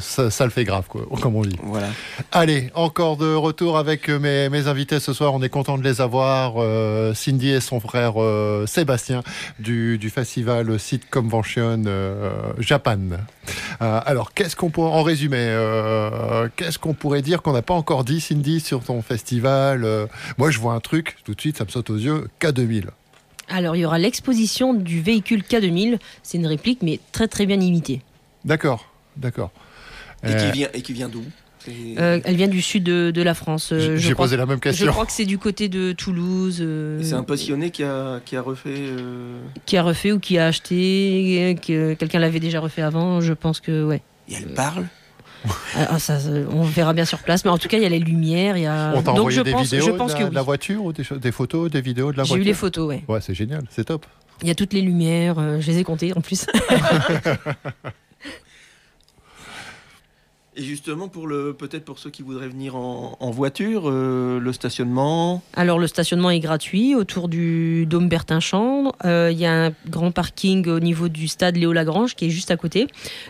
ça, ça le fait grave, quoi, comme on dit. Voilà. Allez, encore de retour avec mes, mes invités ce soir. On est content de les avoir. Euh, Cindy et son frère euh, Sébastien du, du festival Sitcom Convention euh, Japan. Euh, alors, qu'est-ce qu'on pourrait, en résumé, euh, qu'est-ce qu'on pourrait dire qu'on n'a pas encore dit, Cindy, sur ton festival? euh, Moi, je vois un truc, tout de suite, ça me saute aux yeux, K deux mille. Alors, il y aura l'exposition du véhicule K deux mille. C'est une réplique, mais très, très bien imitée. D'accord, d'accord. Et euh... qui vient, et qui vient d'où? Euh, elle vient du sud de, de la France. Euh, J'ai posé que, la même question. Je crois que c'est du côté de Toulouse. Euh, c'est un passionné qui a, qui a refait. Euh... Qui a refait ou qui a acheté. Que quelqu'un l'avait déjà refait avant, je pense que ouais. Et elle parle. Ah, ça, on verra bien sur place, mais en tout cas il y a les lumières. Il y a... On t'a Donc, envoyé je des pense, vidéos je pense de la, que oui. la voiture ou des, des photos, des vidéos de la J'ai voiture. J'ai eu les photos, ouais. Ouais, c'est génial, c'est top. Il y a toutes les lumières, euh, je les ai comptées en plus. Et justement, pour le, peut-être pour ceux qui voudraient venir en, en voiture, euh, le stationnement. Alors, le stationnement est gratuit autour du Dôme Bertinchamp. Il euh, y a un grand parking au niveau du stade Léo Lagrange qui est juste à côté.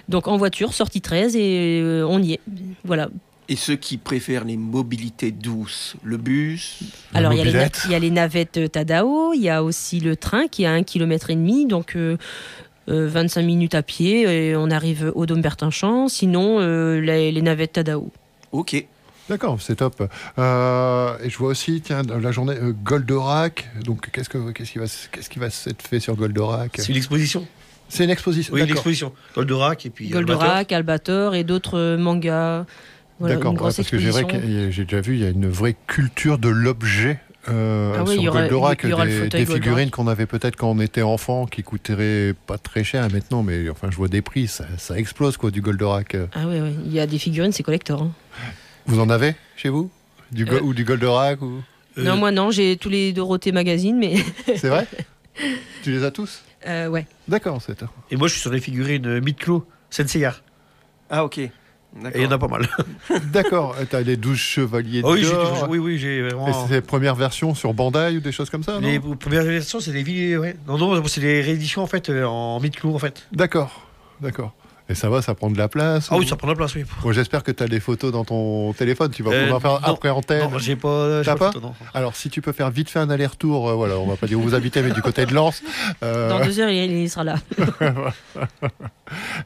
Donc, en voiture, sortie treize et euh, on y est. Voilà. Et ceux qui préfèrent les mobilités douces, le bus. Alors, il y, na- y a les navettes Tadao. Il y a aussi le train qui est à un virgule cinq kilomètres. Donc... Euh, vingt-cinq minutes à pied et on arrive au Dôme Bertinchamp, sinon euh, les, les navettes Tadao. Ok. D'accord, c'est top. Euh, et je vois aussi, tiens, la journée euh, Goldorak. Donc, qu'est-ce, que, qu'est-ce, qui va, qu'est-ce qui va s'être fait sur Goldorak? C'est une exposition. C'est une exposition. Oui, d'accord. Une exposition. Goldorak et puis Goldorak, Albator, Albator et d'autres euh, mangas. Voilà, d'accord, ouais, parce que j'ai, j'ai déjà vu, il y a une vraie culture de l'objet. Euh, ah oui, sur aura, Goldorak, y aura des, des figurines Goldorak. Qu'on avait peut-être quand on était enfant, qui coûteraient pas très cher maintenant, mais enfin je vois des prix, ça, ça explose quoi du Goldorak. Ah oui, oui, il y a des figurines, c'est collector. Hein. Vous en avez chez vous du go- euh... ou du Goldorak ou... Euh... Non, moi non, j'ai tous les Dorothée Magazine, mais. C'est vrai? Tu les as tous? euh, Ouais. D'accord, c'est. Et moi je suis sur les figurines Mitlo, Senseiya. Ah ok. D'accord. Et il y en a pas mal. D'accord, t'as les douze chevaliers oh, oui, d'or. Toujours... Oui, oui, j'ai vraiment... Et c'est les premières versions sur Bandai ou des choses comme ça? Les non premières versions, c'est des ouais. Non, non, c'est des rééditions en fait, en mid-clos en fait. D'accord, d'accord. Et ça va, ça prend de la place? Ah ou... oui, ça prend de la place, oui. Bon, j'espère que t'as des photos dans ton téléphone, tu vas euh, pouvoir faire non, après antenne. Non, j'ai pas, j'ai pas, pas photo, non. Alors, si tu peux faire vite fait un aller-retour, euh, voilà, on va pas dire où vous habitez, mais du côté de Lens. Euh... Dans deux heures, il sera là.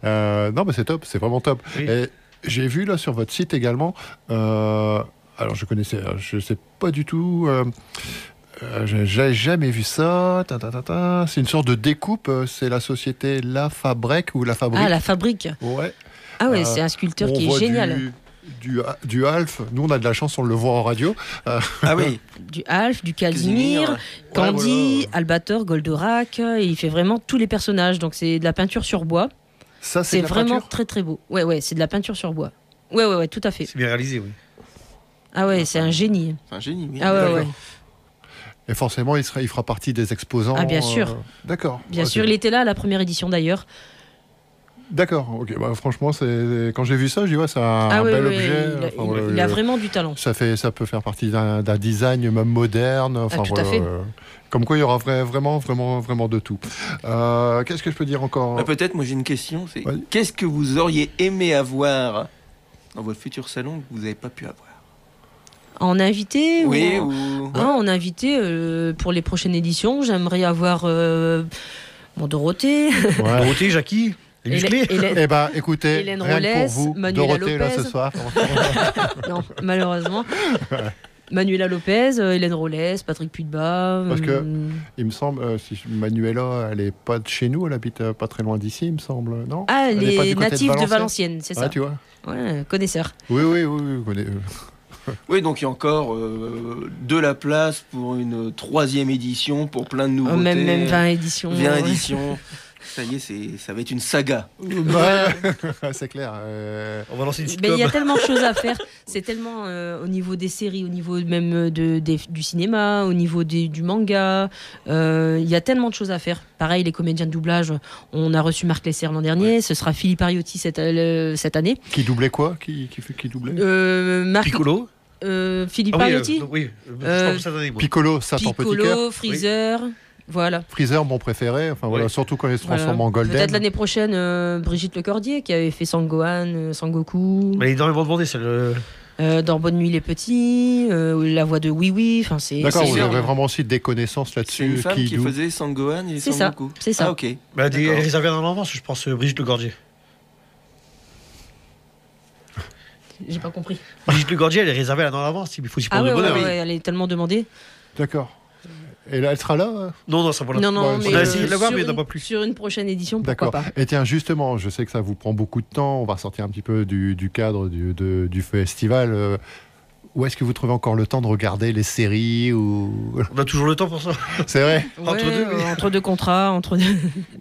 euh, non, mais c'est top, c'est vraiment top. Oui. Et... J'ai vu là sur votre site également, euh, alors je connaissais, je sais pas du tout, euh, euh, j'avais jamais vu ça, ta, ta, ta, ta. C'est une sorte de découpe, c'est la société La Fabrique ou La Fabrique. Ah, La Fabrique. Ouais. Ah ouais, euh, c'est un sculpteur qui est génial. Du... Du, du Half, nous on a de la chance, on le voit en radio. Euh, ah oui. Du Half, du Casimir, Candy, ouais, voilà. Albator, Goldorak, il fait vraiment tous les personnages, donc c'est de la peinture sur bois. Ça, c'est c'est vraiment très très beau. Ouais ouais, c'est de la peinture sur bois. Ouais ouais ouais, tout à fait. C'est bien réalisé, oui. Ah ouais, c'est un génie. C'est un génie. Oui. Ah ouais, ouais. Et forcément, il sera, il fera partie des exposants. Ah bien sûr. Euh... D'accord. Bien ouais, sûr, c'est... il était là à la première édition d'ailleurs. D'accord. Ok. Bah, franchement, c'est quand j'ai vu ça, je dis ouais, c'est un ah, bel oui, objet. Oui, il, a, enfin, il, le... il a vraiment du talent. Ça fait, ça peut faire partie d'un, d'un design même moderne. Enfin, ah, tout voilà, à fait. Euh... Comme quoi, il y aura vrai, vraiment, vraiment, vraiment de tout. Euh, qu'est-ce que je peux dire encore? Bah, peut-être, moi j'ai une question. C'est Vas-y. Qu'est-ce que vous auriez aimé avoir dans votre futur salon que vous n'avez pas pu avoir? En invité? Oui. Ou... ou... Ah, ouais. En invité, euh, pour les prochaines éditions, j'aimerais avoir euh, bon, Dorothée. Ouais. Dorothée, Jackie. Et Hélène, eh ben, écoutez, Hélène Rollès, Manuela Dorothée, Lopez. Là, ce soir. Non, malheureusement. Manuela Lopez, Hélène Rollès, Patrick Puydebas. Parce que, hum... il me semble, euh, si Manuela, elle n'est pas de chez nous, elle habite pas très loin d'ici, il me semble, non? Ah, elle, elle est, est native de Valenciennes, de Valenciennes, c'est ça. Ah, tu vois. Ouais, connaisseur. Oui, oui, oui, oui, connais. Oui, donc il y a encore euh, de la place pour une troisième édition, pour plein de nouveautés. Oh, même, même vingt éditions. vingt ouais. éditions. Ça y est, c'est, ça va être une saga. Ouais. C'est clair. Euh... On va lancer une sitcom. Mais il y a tellement de choses à faire. C'est tellement euh, au niveau des séries, au niveau même de, des, du cinéma, au niveau des, du manga. Il euh, y a tellement de choses à faire. Pareil, les comédiens de doublage. On a reçu Marc Lesser l'an dernier. Ouais. Ce sera Philippe Ariotti cette, euh, cette année. Qui doublait quoi? Qui, qui, qui doublait euh, Marc... Piccolo euh, Philippe ah, Ariotti oui, euh, oui. Euh, cette année, Piccolo, Satan Petit Cœur. Piccolo, Freezer... Oui. Voilà. Freezer, mon préféré, enfin, voilà, oui. Surtout quand il se transforme voilà. en Golden. Peut-être l'année prochaine, euh, Brigitte Lecordier qui avait fait Sangohan, euh, Sangoku. Mais il est énormément demandé, c'est le. Euh, dans Bonne Nuit les Petits, euh, la voix de Oui Oui. C'est, D'accord, c'est vous sûr, avez ouais. vraiment aussi des connaissances là-dessus. C'est une femme qui, qui faisait Sangohan et Sangoku. C'est ça. C'est ça. Ah, ok. Bah, des, elle réservait dans l'enfance, je pense, euh, Brigitte Lecordier. J'ai pas compris. Brigitte Le Gorgier, elle est réservée à l'an d'avance. Il faut s'y prendre ah ouais, le bonheur. Ouais, ouais, elle est tellement demandée. D'accord. Et là, elle sera là hein? Non, non, ça va. Non, non, mais on a essayé de la voir, mais il n'y en a pas plus. Sur une prochaine édition, pourquoi pas. Et tiens, justement, je sais que ça vous prend beaucoup de temps. On va sortir un petit peu du, du cadre du, de, du festival. Euh, Où est-ce que vous trouvez encore le temps de regarder les séries ou... On a toujours le temps pour ça. C'est vrai ouais, entre, deux, mais... entre deux contrats, entre deux...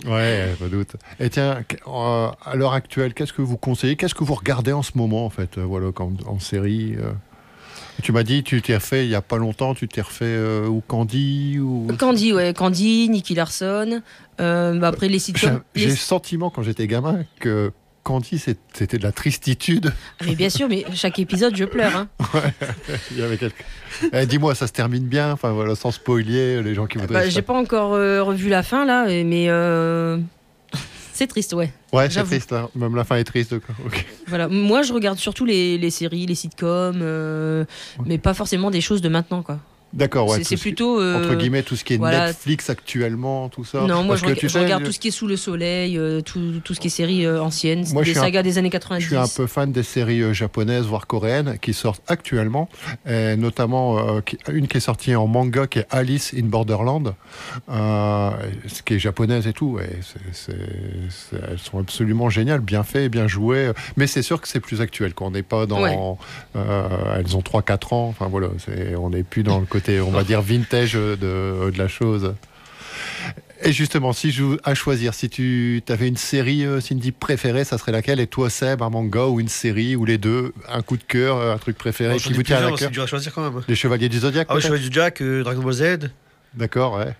Ouais, pas doute. Et tiens, à l'heure actuelle, qu'est-ce que vous conseillez? Qu'est-ce que vous regardez en ce moment, en fait? Voilà, en série euh... Tu m'as dit, tu t'es refait il n'y a pas longtemps, tu t'es refait euh, ou Candy ou... Candy, ouais, Candy, Nicky Larson, euh, bah après les sitcoms... J'ai le les... sentiment, quand j'étais gamin, que... Candy, c'était de la tristitude. Mais bien sûr, mais chaque épisode, je pleure. Hein. Ouais, il y avait quelques... eh, dis-moi, ça se termine bien, enfin voilà, sans spoiler les gens qui voudraient. Bah, j'ai pas encore euh, revu la fin là, mais euh... c'est triste, ouais. Ouais, c'est triste là. Même la fin est triste. Okay. Voilà, moi, je regarde surtout les, les séries, les sitcoms, euh... okay. Mais pas forcément des choses de maintenant, quoi. D'accord, ouais. C'est plutôt ce qui, entre guillemets tout ce qui est voilà. Netflix actuellement, tout ça. Non, moi Parce je, que reg tu je sais, regarde je... tout ce qui est sous le soleil, euh, tout, tout ce qui est séries euh, anciennes, moi, des sagas un... des années quatre-vingt-dix. Je suis un peu fan des séries euh, japonaises voire coréennes qui sortent actuellement, et notamment euh, qui, une qui est sortie en manga qui est Alice in Borderland, euh, ce qui est japonaise et tout. Et c'est, c'est, c'est, elles sont absolument géniales, bien faites, bien jouées. Mais c'est sûr que c'est plus actuel, qu'on n'est pas dans. Ouais. Euh, elles ont trois quatre ans. Enfin voilà, c'est, on n'est plus dans le côté. On va dire vintage de, de la chose. Et justement, si je à choisir, si tu avais une série Cindy préférée, ça serait laquelle? Et toi, Seb, un manga ou une série ou les deux? Un coup de cœur, un truc préféré qui vous tient à la cœur? C'est dur à choisir quand même. Les Chevaliers du Zodiac. Ah oui, Chevaliers du Zodiac, euh, Dragon Ball Z. D'accord, ouais.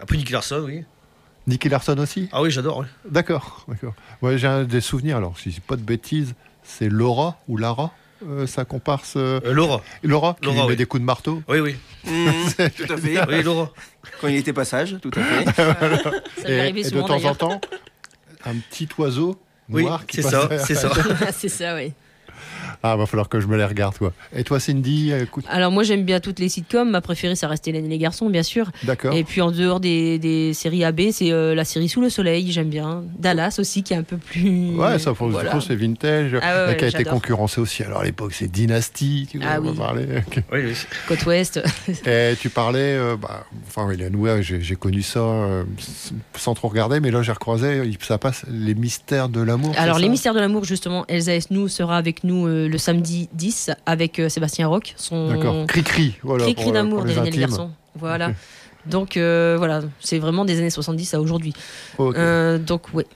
Un peu Nicky Larson, oui. Nicky Larson aussi? Ah oui, j'adore. Ouais. D'accord, d'accord. Ouais, j'ai des souvenirs. Alors, si je dis pas de bêtises, c'est Laura ou Lara. Euh, ça comparse euh... euh, Laura. Laura qui Laura, lui oui. met des coups de marteau. Oui, oui. Mmh, tout à fait. Oui, Laura. Quand il était pas sage, tout à fait. Voilà. Ça et, et souvent, de temps en temps, un petit oiseau noir oui, qui passe. Oui, c'est ça, c'est ça. C'est ça, oui. Ah, va falloir que je me les regarde, quoi. Et toi, Cindy, écoute... Alors, moi, j'aime bien toutes les sitcoms. Ma préférée, ça reste Hélène et les garçons, bien sûr. D'accord. Et puis, en dehors des, des séries A B, c'est euh, la série Sous le soleil, j'aime bien. Dallas aussi, qui est un peu plus... Ouais, ça, pour voilà. c'est vintage. Ah, ouais, et qui a été concurrencé aussi. Alors, à l'époque, c'est Dynasty, tu vois, ah, on oui. va parler. Okay. Oui, oui. Côte Ouest. Et tu parlais... Euh, bah, enfin, Hélène, ouais, j'ai connu ça euh, sans trop regarder, mais là, j'ai recroisé. Ça passe les mystères de l'amour. Alors, les mystères de l'amour, justement, Elsa Esnou sera avec nous... Euh, le samedi dix avec euh, Sébastien Roch, son D'accord. Cri-cri, voilà, Cri-cri d'amour des années garçons. Voilà. Okay. Donc euh, voilà, c'est vraiment des années soixante-dix à aujourd'hui. Okay. Euh, donc ouais.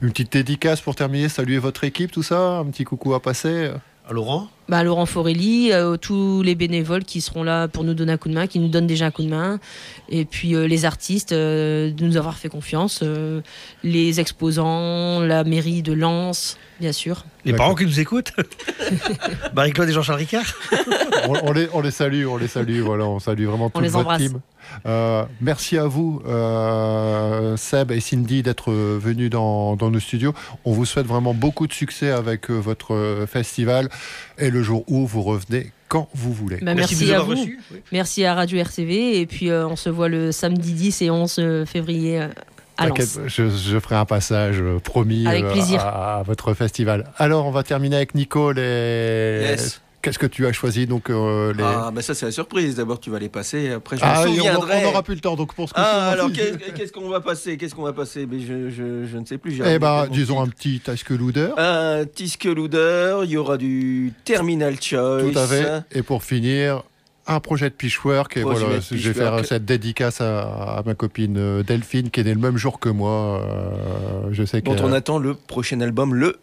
Une petite dédicace pour terminer, saluer votre équipe, tout ça, un petit coucou à passer. À Laurent bah, à Laurent Faurelli, euh, tous les bénévoles qui seront là pour nous donner un coup de main, qui nous donnent déjà un coup de main, et puis euh, les artistes euh, de nous avoir fait confiance, euh, les exposants, la mairie de Lens, bien sûr. Les parents qui nous écoutent Marie-Claude et Jean-Charles Ricard on, on, les, on les salue, on les salue, voilà, on salue vraiment toute votre team. Euh, merci à vous euh, Seb et Cindy d'être venus dans, dans nos studios. On vous souhaite vraiment beaucoup de succès avec euh, votre euh, festival et le jour où vous revenez quand vous voulez. Bah, merci, merci à vous, reçu, oui. Merci à Radio R C V et puis euh, on se voit le samedi dix et onze février euh, à Lens. Je, je ferai un passage euh, promis avec plaisir. Euh, à, à votre festival. Alors on va terminer avec Nicole et... Yes. Qu'est-ce que tu as choisi donc, euh, les... Ah, ben ça, c'est la surprise. D'abord, tu vas les passer. Après, je ah, me souviendrai. On n'aura plus le temps. Donc, pour ce que ah, alors, qu'est-ce qu'on va passer Qu'est-ce qu'on va passer Mais je, je, je ne sais plus. Eh bien, disons un petit Taskelouder. Un Taskelouder. Il y aura du Terminal Choice. Tout à fait. Et pour finir, un projet de Pitchwork. Et projet voilà, je vais faire cette dédicace à, à ma copine Delphine, qui est née le même jour que moi. Euh, je sais dont on attend le prochain album, le.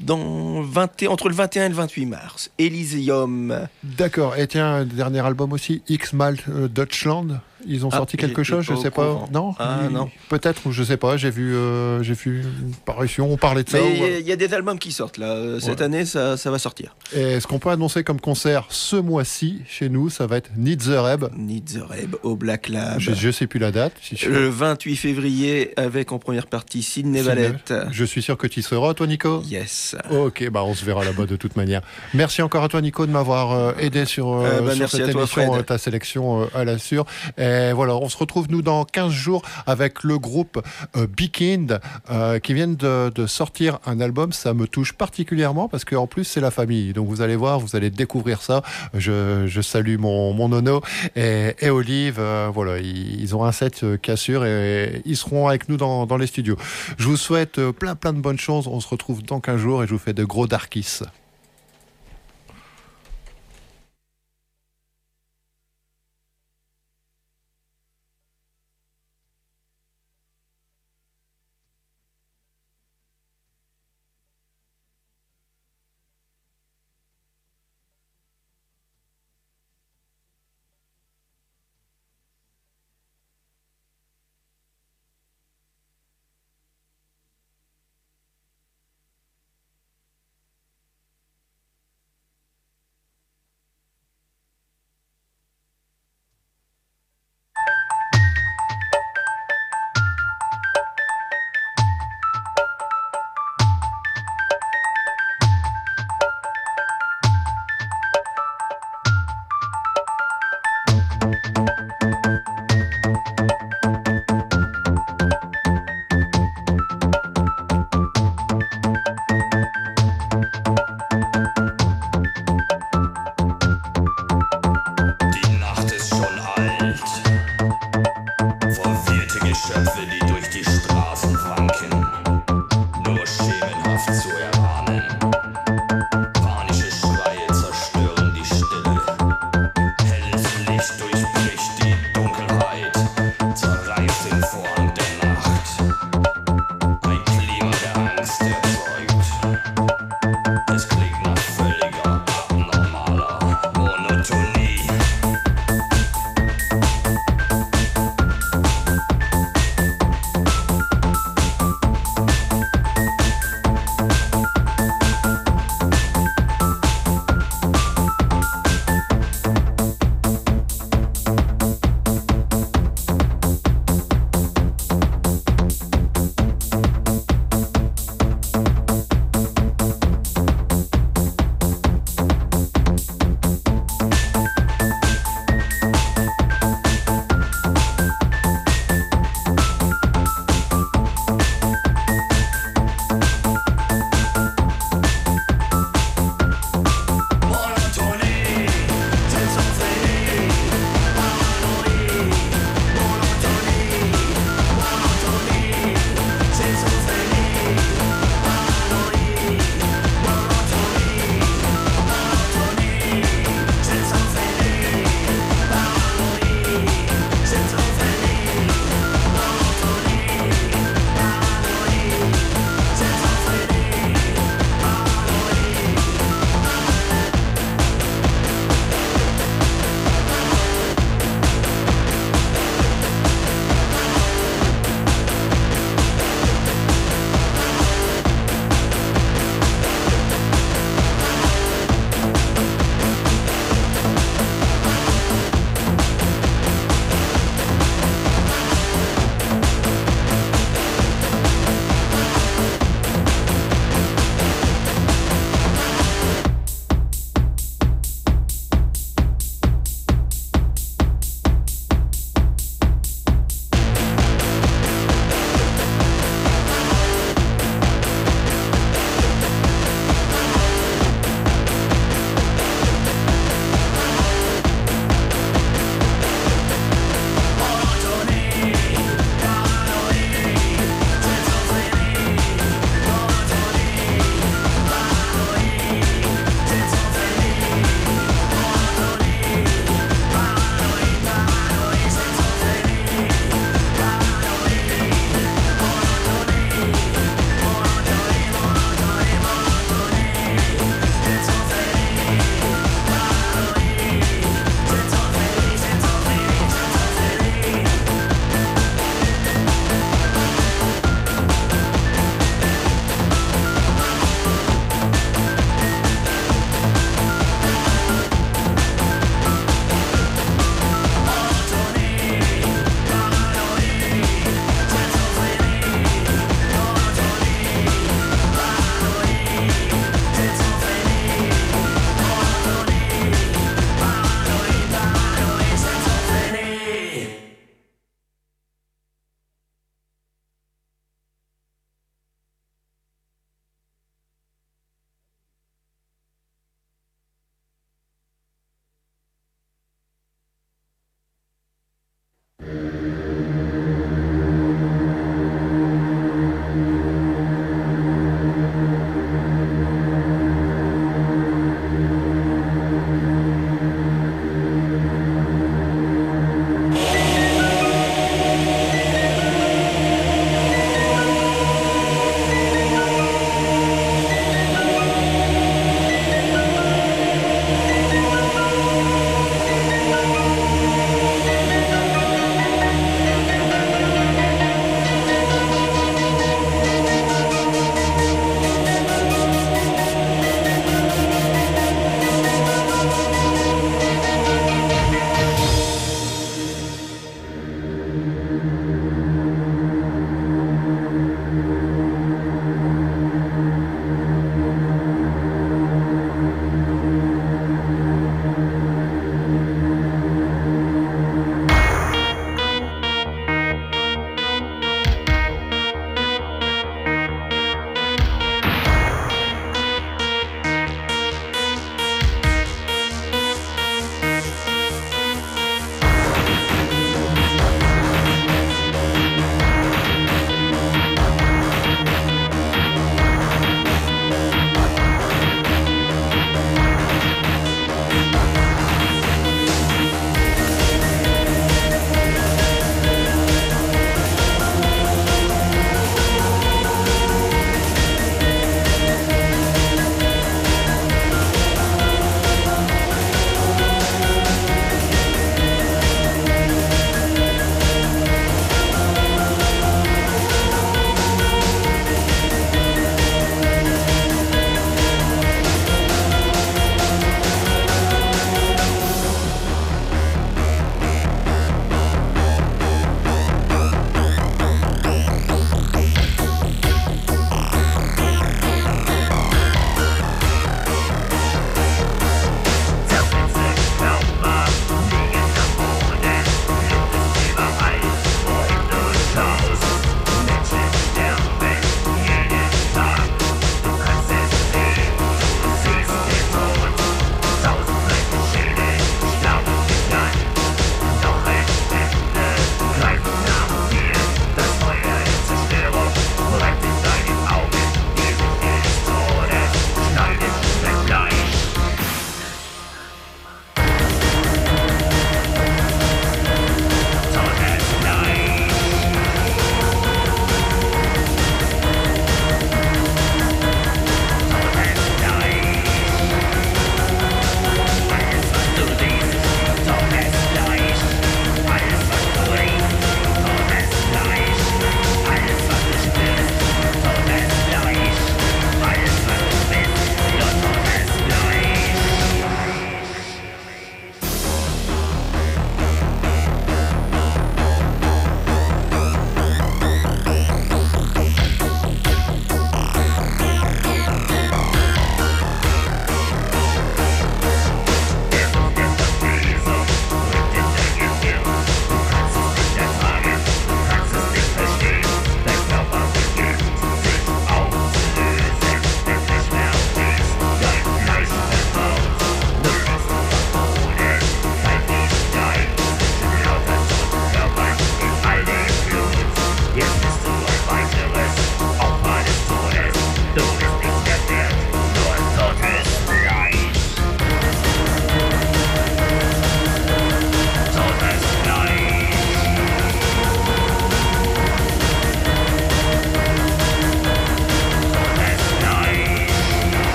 Dans vingt entre le vingt et un et le vingt-huit mars, Elysium. D'accord, et tiens, dernier album aussi, X-Malt euh, Deutschland. Ils ont ah, sorti quelque chose, je sais pas. Non, ah, oui, non. Peut-être, je sais pas, j'ai vu, euh, j'ai vu une parution, on parlait de ça. Il ouais. y a des albums qui sortent là, cette ouais. année ça, ça va sortir. Et est-ce qu'on peut annoncer comme concert ce mois-ci, chez nous, ça va être Need the Reb. Need the Reb au Black Lab. Je, je sais plus la date. Si je... Le vingt-huit février, avec en première partie Sidney Valette. Je suis sûr que tu y seras, toi, Nico. Yes. Ok, bah on se verra là-bas de toute manière. Merci encore à toi Nico de m'avoir aidé sur, euh, bah, sur cette émission, ta sélection, euh, à l'assure. Et Et voilà, on se retrouve nous dans quinze jours avec le groupe euh, Bikind euh, qui viennent de, de sortir un album. Ça me touche particulièrement parce qu'en plus c'est la famille. Donc vous allez voir, vous allez découvrir ça. Je, je salue mon, mon nono et, et Olive. Euh, voilà, ils, ils ont un set euh, cassure et, et ils seront avec nous dans, dans les studios. Je vous souhaite euh, plein plein de bonnes choses. On se retrouve dans quinze jours et je vous fais de gros darkies.